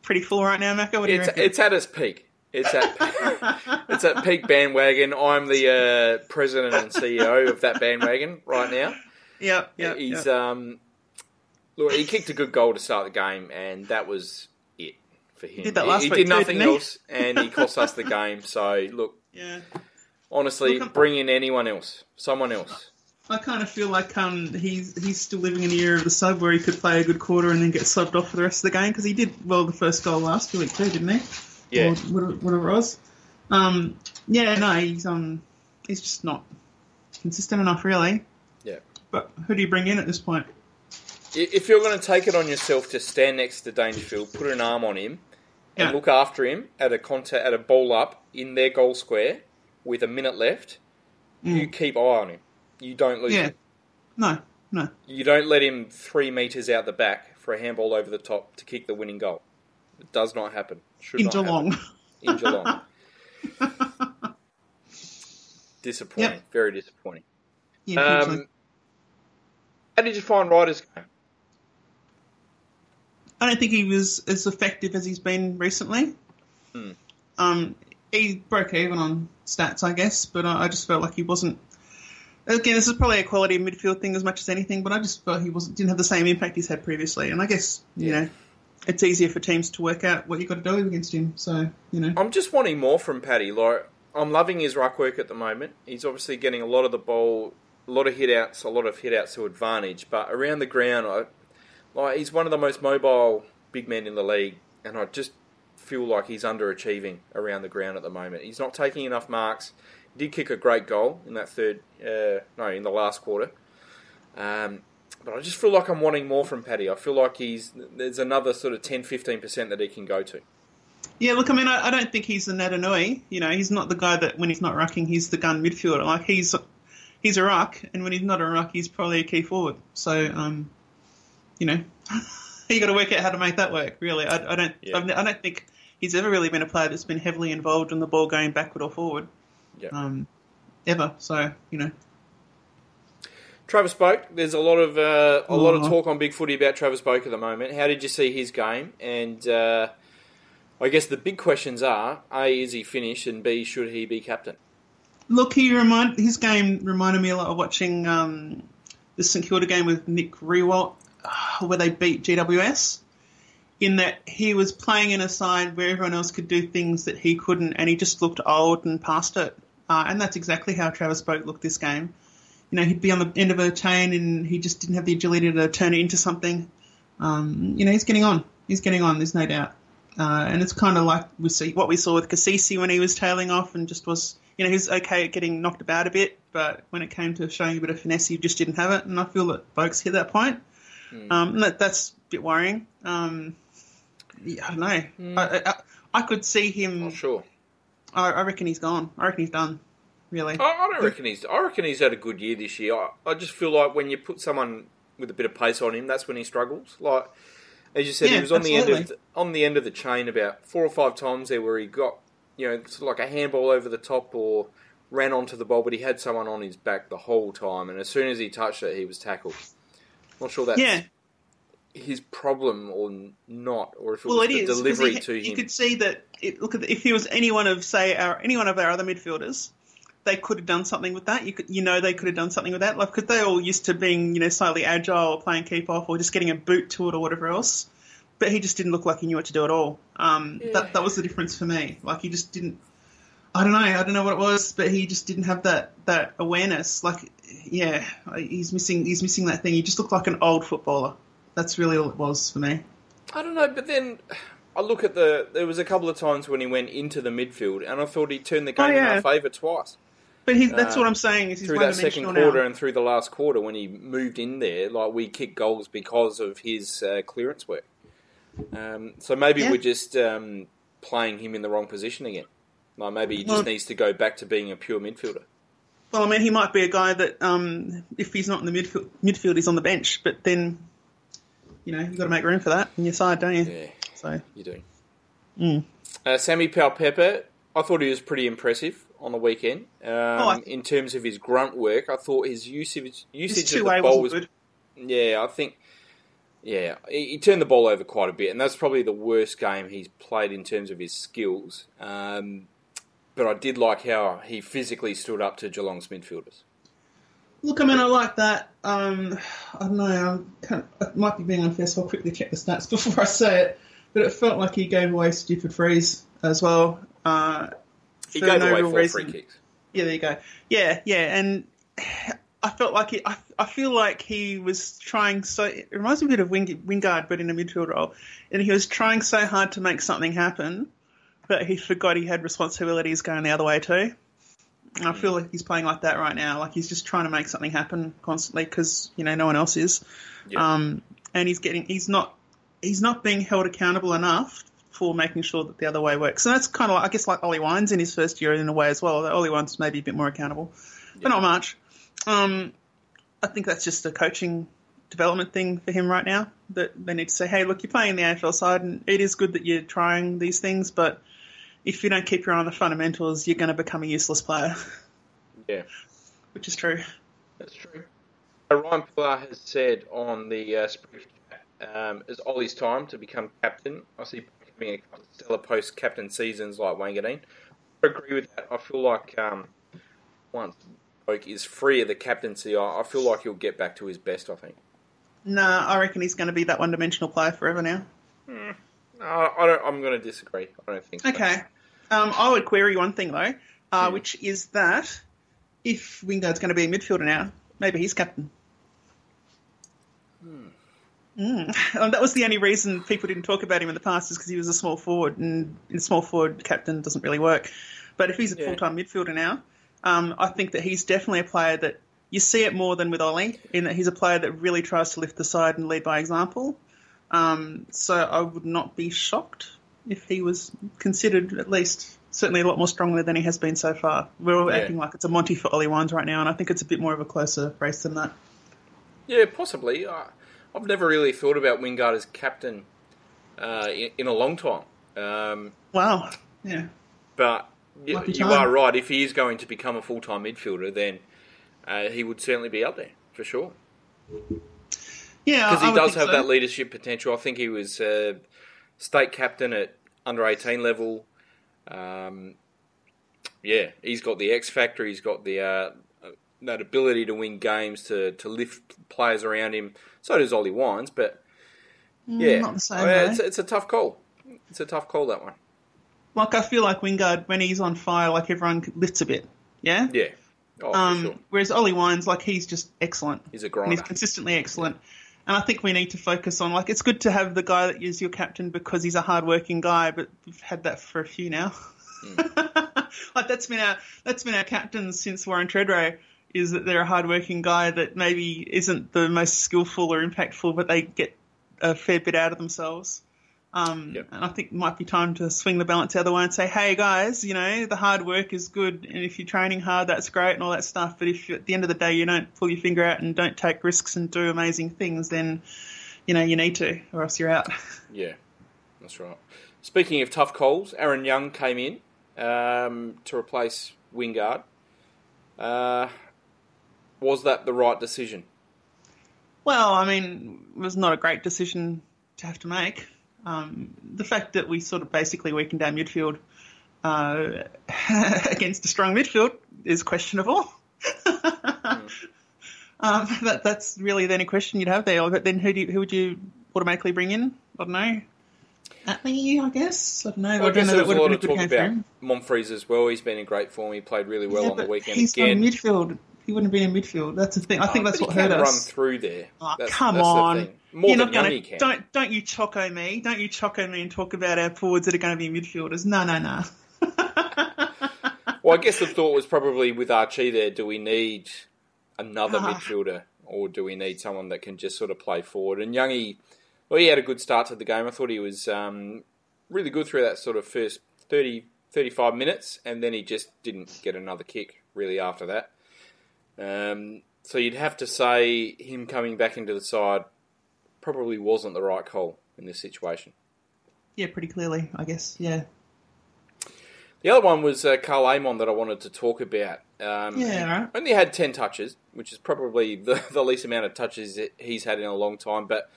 pretty full right now, Macca. What do you reckon? It's at its peak. It's at peak bandwagon. I'm the president and CEO of that bandwagon right now. Yeah. Look, he kicked a good goal to start the game, and that was. He did that last week. He did nothing else, and he cost us the game. So, look, honestly, bring in anyone else, someone else. I kind of feel like he's still living in the era of the sub where he could play a good quarter and then get subbed off for the rest of the game because he did well the first goal last week too, didn't he? Yeah. Or whatever it was. He's just not consistent enough, really. Yeah. But who do you bring in at this point? If you're going to take it on yourself to stand next to Dangerfield, put an arm on him, and look after him at a ball up in their goal square with a minute left, you keep eye on him. You don't lose him. No. You don't let him 3 metres out the back for a handball over the top to kick the winning goal. It does not happen. In Geelong. Disappointing. Yep. Very disappointing. Yeah, how did you find Ryder's game? I don't think he was as effective as he's been recently. he broke even on stats, I guess, but I just felt like he wasn't. Again, this is probably a quality of midfield thing as much as anything, but I just felt he didn't have the same impact he's had previously. And I guess, you know, it's easier for teams to work out what you've got to do against him. So, you know. I'm just wanting more from Paddy. Like, I'm loving his ruck work at the moment. He's obviously getting a lot of the ball, a lot of hit outs to advantage. But around the ground, he's one of the most mobile big men in the league. And I just feel like he's underachieving around the ground at the moment. He's not taking enough marks. He did kick a great goal in that in the last quarter. But I just feel like I'm wanting more from Paddy. I feel like there's another sort of 10, 15% that he can go to. Yeah, look, I mean, I don't think he's an Adenoi. You know, he's not the guy that when he's not rucking, he's the gun midfielder. Like, he's a ruck, and when he's not a ruck, he's probably a key forward. So, you know, you got to work out how to make that work, really. I don't think he's ever really been a player that's been heavily involved in the ball going backward or forward. Yeah. Ever. So, you know. Travis Boak. There's a lot of talk on Big Footy about Travis Boak at the moment. How did you see his game? And I guess the big questions are: A, is he finished? And B, should he be captain? Look, his game reminded me a lot of watching the St Kilda game with Nick Riewoldt, where they beat GWS. In that he was playing in a side where everyone else could do things that he couldn't, and he just looked old and past it. And that's exactly how Travis Boak looked this game. You know, he'd be on the end of a chain, and he just didn't have the agility to turn it into something. You know, he's getting on. There's no doubt. And it's kind of like what we saw with Kasisi when he was tailing off, and just was, you know, he was okay at getting knocked about a bit, but when it came to showing a bit of finesse, he just didn't have it. And I feel that Boak's hit that point. That's a bit worrying. Yeah, I don't know. I could see him. Not sure. I reckon he's gone. I reckon he's done. Really. I reckon he's had a good year this year. I just feel like when you put someone with a bit of pace on him, that's when he struggles. Like as you said, he was on the end of the chain about 4 or 5 times there, where he got, you know, sort of like a handball over the top or ran onto the ball, but he had someone on his back the whole time, and as soon as he touched it, he was tackled. Not sure that's his problem or not, or if it was the delivery to him. You could see that. If he was any one of our other midfielders, they could have done something with that. They could have done something with that. Like, because they're all used to being, you know, slightly agile or playing keep off or just getting a boot to it or whatever else. But he just didn't look like he knew what to do at all. That was the difference for me. Like, he just didn't. I don't know what it was, but he just didn't have that awareness. Like, yeah, he's missing that thing. He just looked like an old footballer. That's really all it was for me. I don't know, but then I look at there was a couple of times when he went into the midfield, and I thought he turned the game in our favour twice. But that's what I'm saying. Is he's through that second quarter now, and through the last quarter when he moved in there, like we kicked goals because of his clearance work. So maybe we're just playing him in the wrong position again. Like maybe he just needs to go back to being a pure midfielder. Well, I mean, he might be a guy that if he's not in the midfield, he's on the bench. But then, you know, you've got to make room for that in your side, don't you? Yeah, so you do. Mm. Sammy Powell-Pepper, I thought he was pretty impressive on the weekend. In terms of his grunt work, I thought his usage of the ball was good. Yeah, I think. Yeah, he turned the ball over quite a bit, and that's probably the worst game he's played in terms of his skills. But I did like how he physically stood up to Geelong's midfielders. Look, I mean, I like that. I don't know. I might be being unfair, so I'll quickly check the stats before I say it. But it felt like he gave away stupid frees as well. He gave away 4 free kicks. Yeah, there you go. Yeah, and I felt like he was trying so. It reminds me a bit of Wingard, but in a midfield role, and he was trying so hard to make something happen, but he forgot he had responsibilities going the other way too. And I feel like he's playing like that right now. Like, he's just trying to make something happen constantly because, you know, no one else is. Yeah. And he's not being held accountable enough for making sure that the other way works. And that's kind of, like Ollie Wines in his first year in a way as well. Ollie Wines may be a bit more accountable, but not much. I think that's just a coaching development thing for him right now, that they need to say, hey, look, you're playing the AFL side, and it is good that you're trying these things, but if you don't keep your eye on the fundamentals, you're going to become a useless player. Yeah. Which is true. That's true. Ryan Pillar has said on the Spring Chat, it's Ollie's time to become captain. I see having a couple of stellar post-captain seasons like Wangardine. agree with that. I feel like once Oak is free of the captaincy, I feel like he'll get back to his best, I think. Nah, I reckon he's going to be that one-dimensional player forever now. I'm going to disagree. I don't think so. Okay. I would query one thing, though, which is that if Wingard's going to be a midfielder now, maybe he's captain. That was the only reason people didn't talk about him in the past is because he was a small forward, and in small forward, captain doesn't really work. But if he's a full-time midfielder now, I think that he's definitely a player that you see it more than with Ollie, in that he's a player that really tries to lift the side and lead by example. So I would not be shocked if he was considered at least certainly a lot more strongly than he has been so far. We're all acting like it's a Monty for Ollie Wines right now, and I think it's a bit more of a closer race than that. Yeah, possibly. I've never really thought about Wingard as captain in a long time. Wow. Yeah. But you are right. If he is going to become a full-time midfielder, then he would certainly be up there, for sure. Yeah, because he does have that leadership potential. I think he was state captain at under-18 level. He's got the X factor. He's got the that ability to win games, to lift players around him. So does Ollie Wines, but not the same it's a tough call. It's a tough call, that one. Like, I feel like Wingard, when he's on fire, like, everyone lifts a bit. Yeah? Yeah. Oh, for sure. Whereas Ollie Wines, like, he's just excellent. He's a grinder. And he's consistently excellent. And I think we need to focus on, like, it's good to have the guy that is your captain because he's a hard-working guy, but we've had that for a few now. Like, that's been our captains since Warren Treadrow, is that they're a hard-working guy that maybe isn't the most skillful or impactful, but they get a fair bit out of themselves. And I think it might be time to swing the balance the other way and say, hey, guys, you know, the hard work is good, and if you're training hard, that's great and all that stuff, but if at the end of the day you don't pull your finger out and don't take risks and do amazing things, then, you know, you need to, or else you're out. Yeah, that's right. Speaking of tough calls, Aaron Young came in to replace Wingard. Was that the right decision? Well, I mean, it was not a great decision to have to make. The fact that we sort of basically weakened our midfield against a strong midfield is questionable. That's really the only question you'd have there. But then who would you automatically bring in? I don't know. Atley, I guess. I don't know. Well, I guess there was a lot of talk about Monfries as well. He's been in great form. He played really well on the weekend again. He's on midfield. He wouldn't be in midfield. That's the thing. I think that's what hurt us. He can run through there. Oh, come on. More than Young he can. Don't you choco me. Don't you choco me and talk about our forwards that are going to be midfielders. No. Well, I guess the thought was probably with Ah Chee there, do we need another midfielder or do we need someone that can just sort of play forward? And Youngie, well, he had a good start to the game. I thought he was really good through that sort of first 30, 35 minutes, and then he just didn't get another kick really after that. So you'd have to say him coming back into the side probably wasn't the right call in this situation. Yeah, pretty clearly, I guess, yeah. The other one was Carl Amon that I wanted to talk about. Right. Only had 10 touches, which is probably the least amount of touches he's had in a long time, but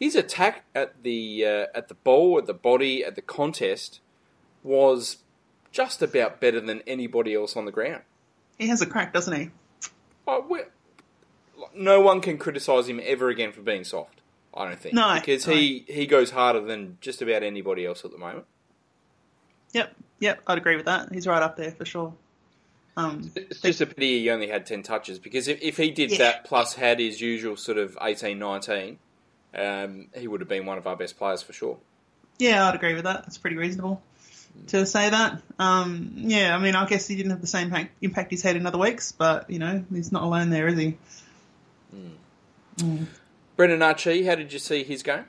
his attack at the ball, at the body, at the contest was just about better than anybody else on the ground. He has a crack, doesn't he? No one can criticise him ever again for being soft, I don't think. No. Because he goes harder than just about anybody else at the moment. Yep, I'd agree with that. He's right up there for sure. It's just a pity he only had 10 touches, because if he did that plus had his usual sort of 18, 19, he would have been one of our best players for sure. Yeah, I'd agree with that. That's pretty reasonable to say that. I mean, I guess he didn't have the same impact he's had in other weeks, but, you know, he's not alone there, is he? Brendon Ah Chee, how did you see his game?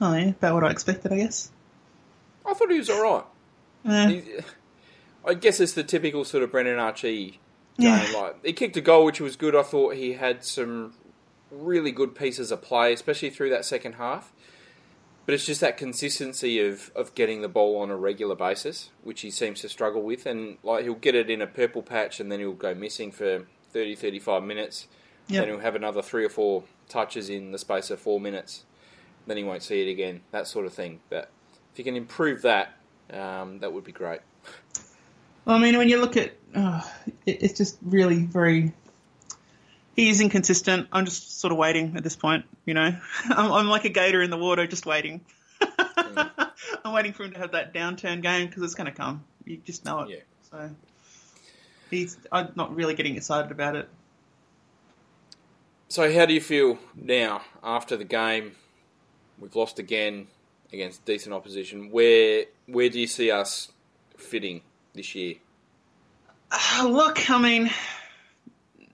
Oh, yeah, about what I expected, I guess. I thought he was all right. I guess it's the typical sort of Brendon Ah Chee game. Yeah. Like, he kicked a goal, which was good. I thought he had some really good pieces of play, especially through that second half. But it's just that consistency of getting the ball on a regular basis, which he seems to struggle with. And like he'll get it in a purple patch and then he'll go missing for 30, 35 minutes. Yep. Then he'll have another 3 or 4 touches in the space of 4 minutes. Then he won't see it again, that sort of thing. But if you can improve that, that would be great. I mean, when you look at, it's just really very. He is inconsistent. I'm just sort of waiting at this point, you know. I'm like a gator in the water, just waiting. Yeah. I'm waiting for him to have that downturn game because it's going to come. You just know it. Yeah. So I'm not really getting excited about it. So how do you feel now after the game? We've lost again against decent opposition. Where do you see us fitting this year? Look, I mean,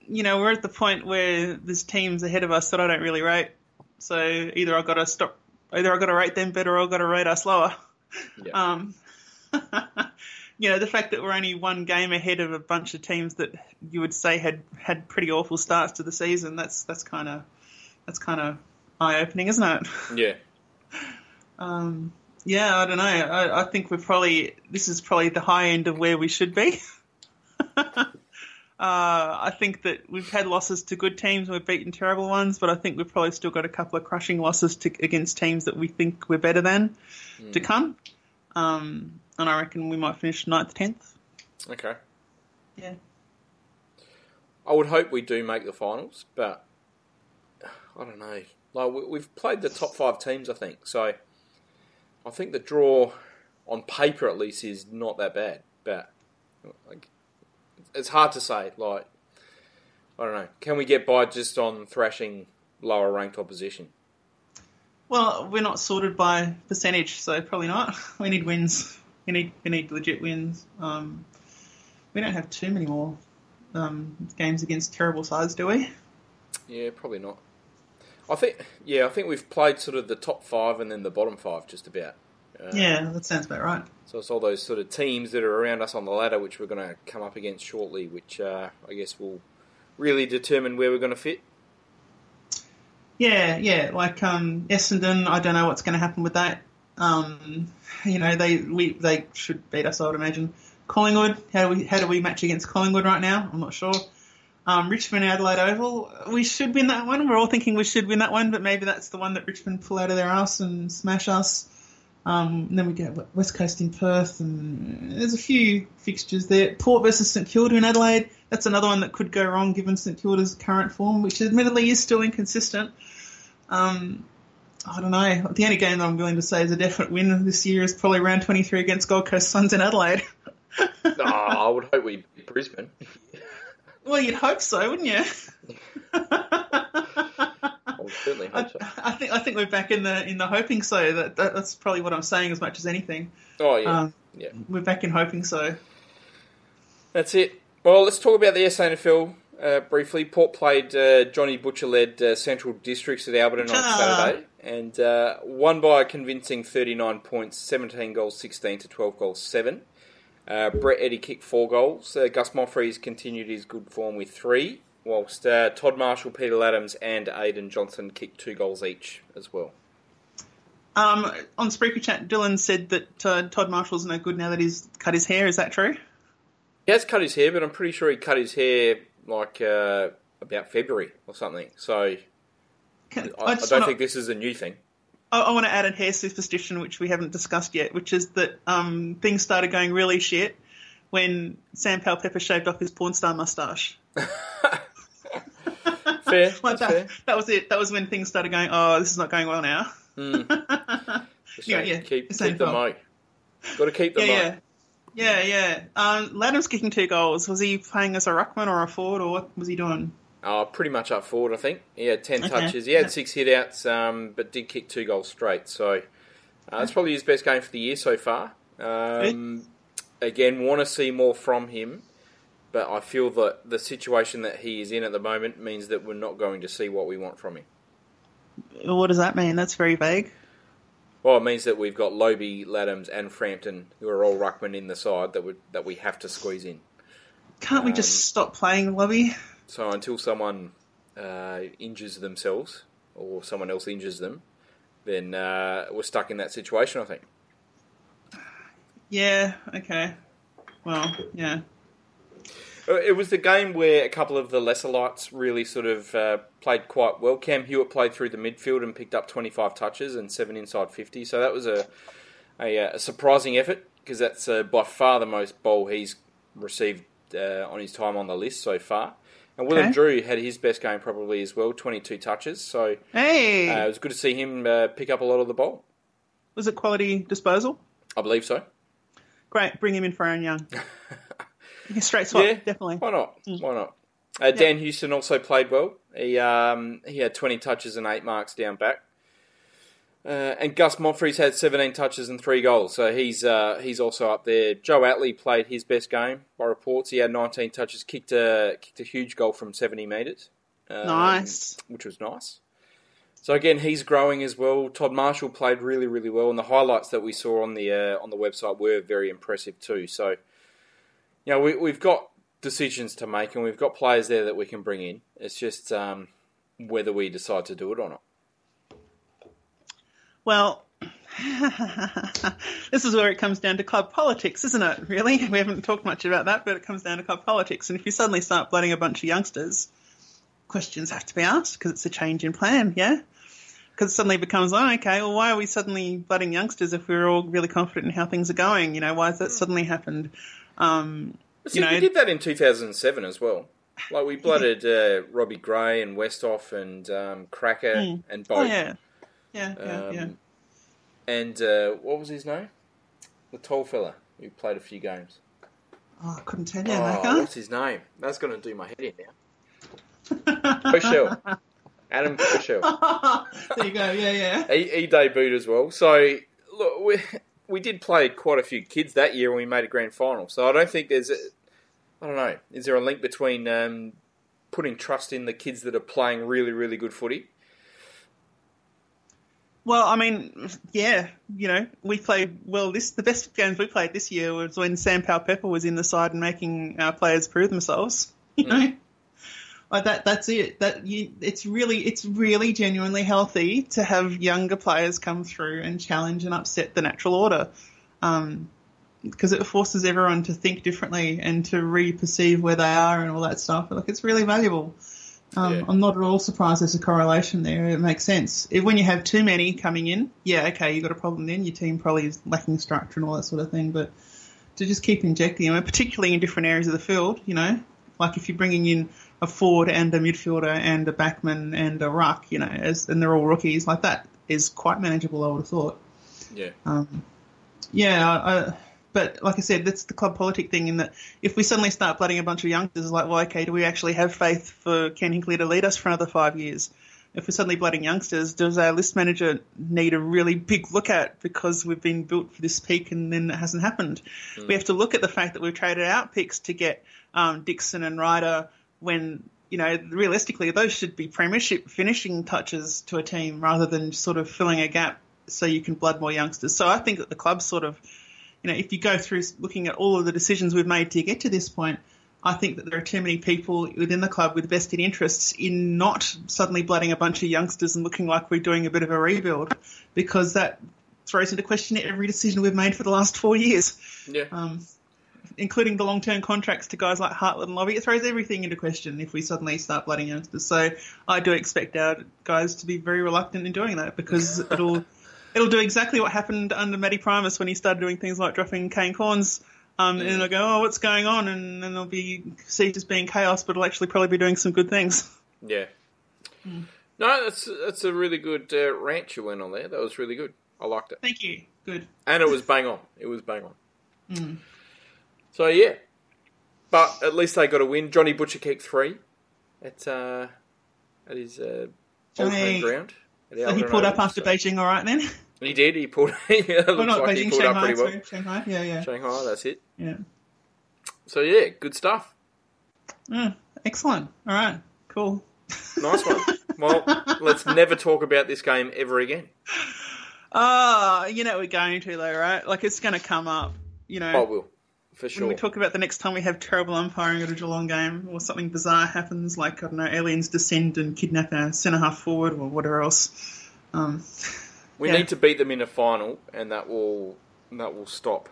you know, we're at the point where there's teams ahead of us that I don't really rate. So either I've got to stop, either I've got to rate them better, or I've got to rate us lower. Yeah. You know, the fact that we're only one game ahead of a bunch of teams that you would say had pretty awful starts to the season, that's kind of eye-opening, isn't it? Yeah. Yeah, I don't know. I think this is probably the high end of where we should be. I think that we've had losses to good teams, we've beaten terrible ones, but I think we've probably still got a couple of crushing losses against teams that we think we're better than to come. And I reckon we might finish 9th, 10th. Okay. Yeah. I would hope we do make the finals, but I don't know. Like, we've played the top 5 teams, I think. So I think the draw, on paper at least, is not that bad. But like, it's hard to say. Like, I don't know. Can we get by just on thrashing lower-ranked opposition? Well, we're not sorted by percentage, so probably not. We need wins. We need legit wins. We don't have too many more games against terrible sides, do we? Yeah, probably not. I think we've played sort of the top 5 and then the bottom 5 just about. Yeah, that sounds about right. So it's all those sort of teams that are around us on the ladder, which we're going to come up against shortly, which I guess will really determine where we're going to fit. Yeah, like Essendon, I don't know what's going to happen with that. You know, they should beat us, I would imagine. Collingwood, how do we match against Collingwood right now? I'm not sure. Richmond, Adelaide Oval, we should win that one. We're all thinking we should win that one, but maybe that's the one that Richmond pull out of their arse and smash us. And then we get West Coast in Perth, and there's a few fixtures there. Port versus St Kilda in Adelaide. That's another one that could go wrong given St Kilda's current form, which admittedly is still inconsistent. I don't know. The only game that I'm willing to say is a definite win this year is probably round 23 against Gold Coast Suns in Adelaide. No, I would hope we beat Brisbane. Well, you'd hope so, wouldn't you? I would certainly hope so. I think we're back in the hoping so. That's probably what I'm saying as much as anything. Oh, yeah. Yeah. We're back in hoping so. That's it. Well, let's talk about the SANFL briefly. Port played Johnny Butcher-led Central Districts at Alberton on Saturday and won by a convincing 39 points, 17 goals, 16 to 12 goals, 7. Brett Eddy kicked 4 goals. Gus Monfries continued his good form with 3, whilst Todd Marshall, Peter Laddams and Aidan Johnson kicked 2 goals each as well. On Spreaker Chat, Dylan said that Todd Marshall's no good now that he's cut his hair. Is that true? He has cut his hair, but I'm pretty sure he cut his hair like about February or something. So I don't think this is a new thing. I want to add a hair superstition, which we haven't discussed yet, which is that things started going really shit when Sam Powell-Pepper shaved off his porn star moustache. Fair. Like fair. That was it. That was when things started going, oh, this is not going well now. Mm. Yeah. Keep the mo. Got to keep the mo. Yeah. Laddams kicking 2 goals. Was he playing as a ruckman or a forward, or what was he doing? Oh, pretty much up forward, I think. He had 10 touches. He had 6 hit-outs, but did kick 2 goals straight. So it's probably his best game for the year so far. Again, want to see more from him, but I feel that the situation that he is in at the moment means that we're not going to see what we want from him. What does that mean? That's very vague. Well, it means that we've got Lobbe, Laddams and Frampton, who are all ruckmen in the side that we have to squeeze in. Can't we just stop playing Lobbe? So until someone injures themselves or someone else injures them, then we're stuck in that situation, I think. Yeah, okay. Well, yeah. It was the game where a couple of the lesser lights really sort of played quite well. Cam Hewitt played through the midfield and picked up 25 touches and 7 inside 50. So that was a surprising effort because that's by far the most bowl he's received on his time on the list so far. And Willem Drew had his best game probably as well, 22 touches. So it was good to see him pick up a lot of the ball. Was it quality disposal? I believe so. Great. Bring him in for Aaron Young. Straight swap, yeah, definitely. Why not? Mm. Why not? Dan Houston also played well. He had 20 touches and 8 marks down back. And Gus Monfries had 17 touches and 3 goals, so he's also up there. Joe Atley played his best game by reports. He had 19 touches, kicked a huge goal from 70 metres. Nice. Which was nice. So again, he's growing as well. Todd Marshall played really, really well, and the highlights that we saw on the website were very impressive too. So, you know, we've got decisions to make, and we've got players there that we can bring in. It's just whether we decide to do it or not. Well, this is where it comes down to club politics, isn't it, really? We haven't talked much about that, but it comes down to club politics. And if you suddenly start blooding a bunch of youngsters, questions have to be asked because it's a change in plan, yeah? Because it suddenly becomes, oh, okay, well, why are we suddenly blooding youngsters if we're all really confident in how things are going? You know, why has that suddenly happened? We did that in 2007 as well. Like, we blooded Robbie Gray and Westhoff and Cracker and Boat. Oh, yeah. Yeah. And what was his name? The tall fella who played a few games. Oh, I couldn't tell you, Macca. What's his name? That's going to do my head in now. Rochelle. Adam Rochelle. There you go, yeah. He debuted as well. So, look, we did play quite a few kids that year when we made a grand final. So I don't think is there a link between putting trust in the kids that are playing really, really good footy? Well, I mean, yeah, you know, we played well. The best games we played this year was when Sam Powell-Pepper was in the side and making our players prove themselves. You know, like that's it. It's really genuinely healthy to have younger players come through and challenge and upset the natural order, because it forces everyone to think differently and to re-perceive where they are and all that stuff. Like, it's really valuable. I'm not at all surprised there's a correlation there. It makes sense. When you have too many coming in, you've got a problem then. Your team probably is lacking structure and all that sort of thing. But to just keep injecting them, particularly in different areas of the field, you know, like if you're bringing in a forward and a midfielder and a backman and a ruck, you know, and they're all rookies, like that is quite manageable, I would have thought. Yeah. But like I said, that's the club politic thing, in that if we suddenly start blooding a bunch of youngsters, it's like, well, okay, do we actually have faith for Ken Hinkley to lead us for another 5 years? If we're suddenly blooding youngsters, does our list manager need a really big look at, because we've been built for this peak and then it hasn't happened? Mm. We have to look at the fact that we've traded out picks to get Dixon and Ryder when, you know, realistically those should be premiership finishing touches to a team rather than sort of filling a gap so you can blood more youngsters. So I think that the club sort of... You know, if you go through looking at all of the decisions we've made to get to this point, I think that there are too many people within the club with vested interests in not suddenly blooding a bunch of youngsters and looking like we're doing a bit of a rebuild, because that throws into question every decision we've made for the last 4 years, including the long-term contracts to guys like Hartlett and Lobbe. It throws everything into question if we suddenly start blooding youngsters. So I do expect our guys to be very reluctant in doing that, because It'll do exactly what happened under Matty Primus when he started doing things like dropping Kane Cornes. And they'll go, oh, what's going on? And then they'll be perceived as being chaos, but it'll actually probably be doing some good things. Yeah. Mm. No, that's a really good rant you went on there. That was really good. I liked it. Thank you. Good. And it was bang on. Mm. So, yeah. But at least they got a win. Johnny Butcher kicked 3 at his old home ground. So he pulled up after Beijing, all right, then? He did. He pulled up pretty well. Shanghai, yeah. Shanghai, that's it. Yeah. So, yeah, good stuff. Mm, excellent. All right, cool. Nice one. Well, let's never talk about this game ever again. Oh, you know we're going to, though, right? Like, it's going to come up, you know. Oh, it will, for sure. When we talk about the next time we have terrible umpiring at a Geelong game, or something bizarre happens, like, I don't know, aliens descend and kidnap our centre-half forward or whatever else. We need to beat them in a final, and that will stop.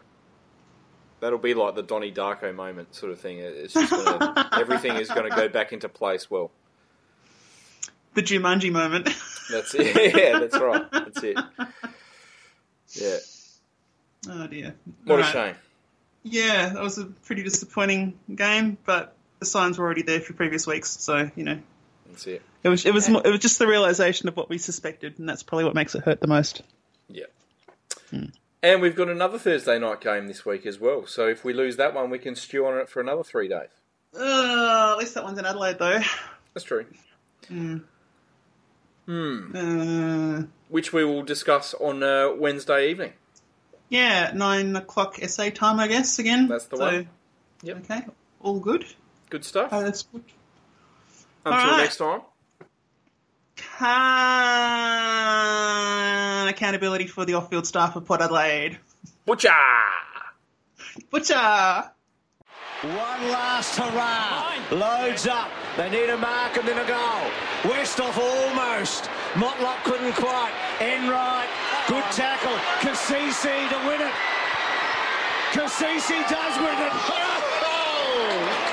That'll be like the Donnie Darko moment sort of thing. It's just everything is going to go back into place well. The Jumanji moment. That's it. Yeah, that's right. That's it. Yeah. Oh, dear. What a shame. Yeah, that was a pretty disappointing game, but the signs were already there for previous weeks, so, you know. That's it. It was just the realisation of what we suspected, and that's probably what makes it hurt the most. Yeah. Mm. And we've got another Thursday night game this week as well, so if we lose that one, we can stew on it for another 3 days. At least that one's in Adelaide, though. That's true. Mm. Mm. Which we will discuss on Wednesday evening. Yeah, 9:00 SA time, I guess, again. That's the one. Yep. Okay, all good. Good stuff. That's good. Until next time. Accountability for the off-field staff of Port Adelaide. Butcher! One last hurrah. Loads up. They need a mark and then a goal. Westhoff almost. Motlop couldn't quite. Enright. Good tackle. Kasisi to win it. Kasisi does win it. Oh!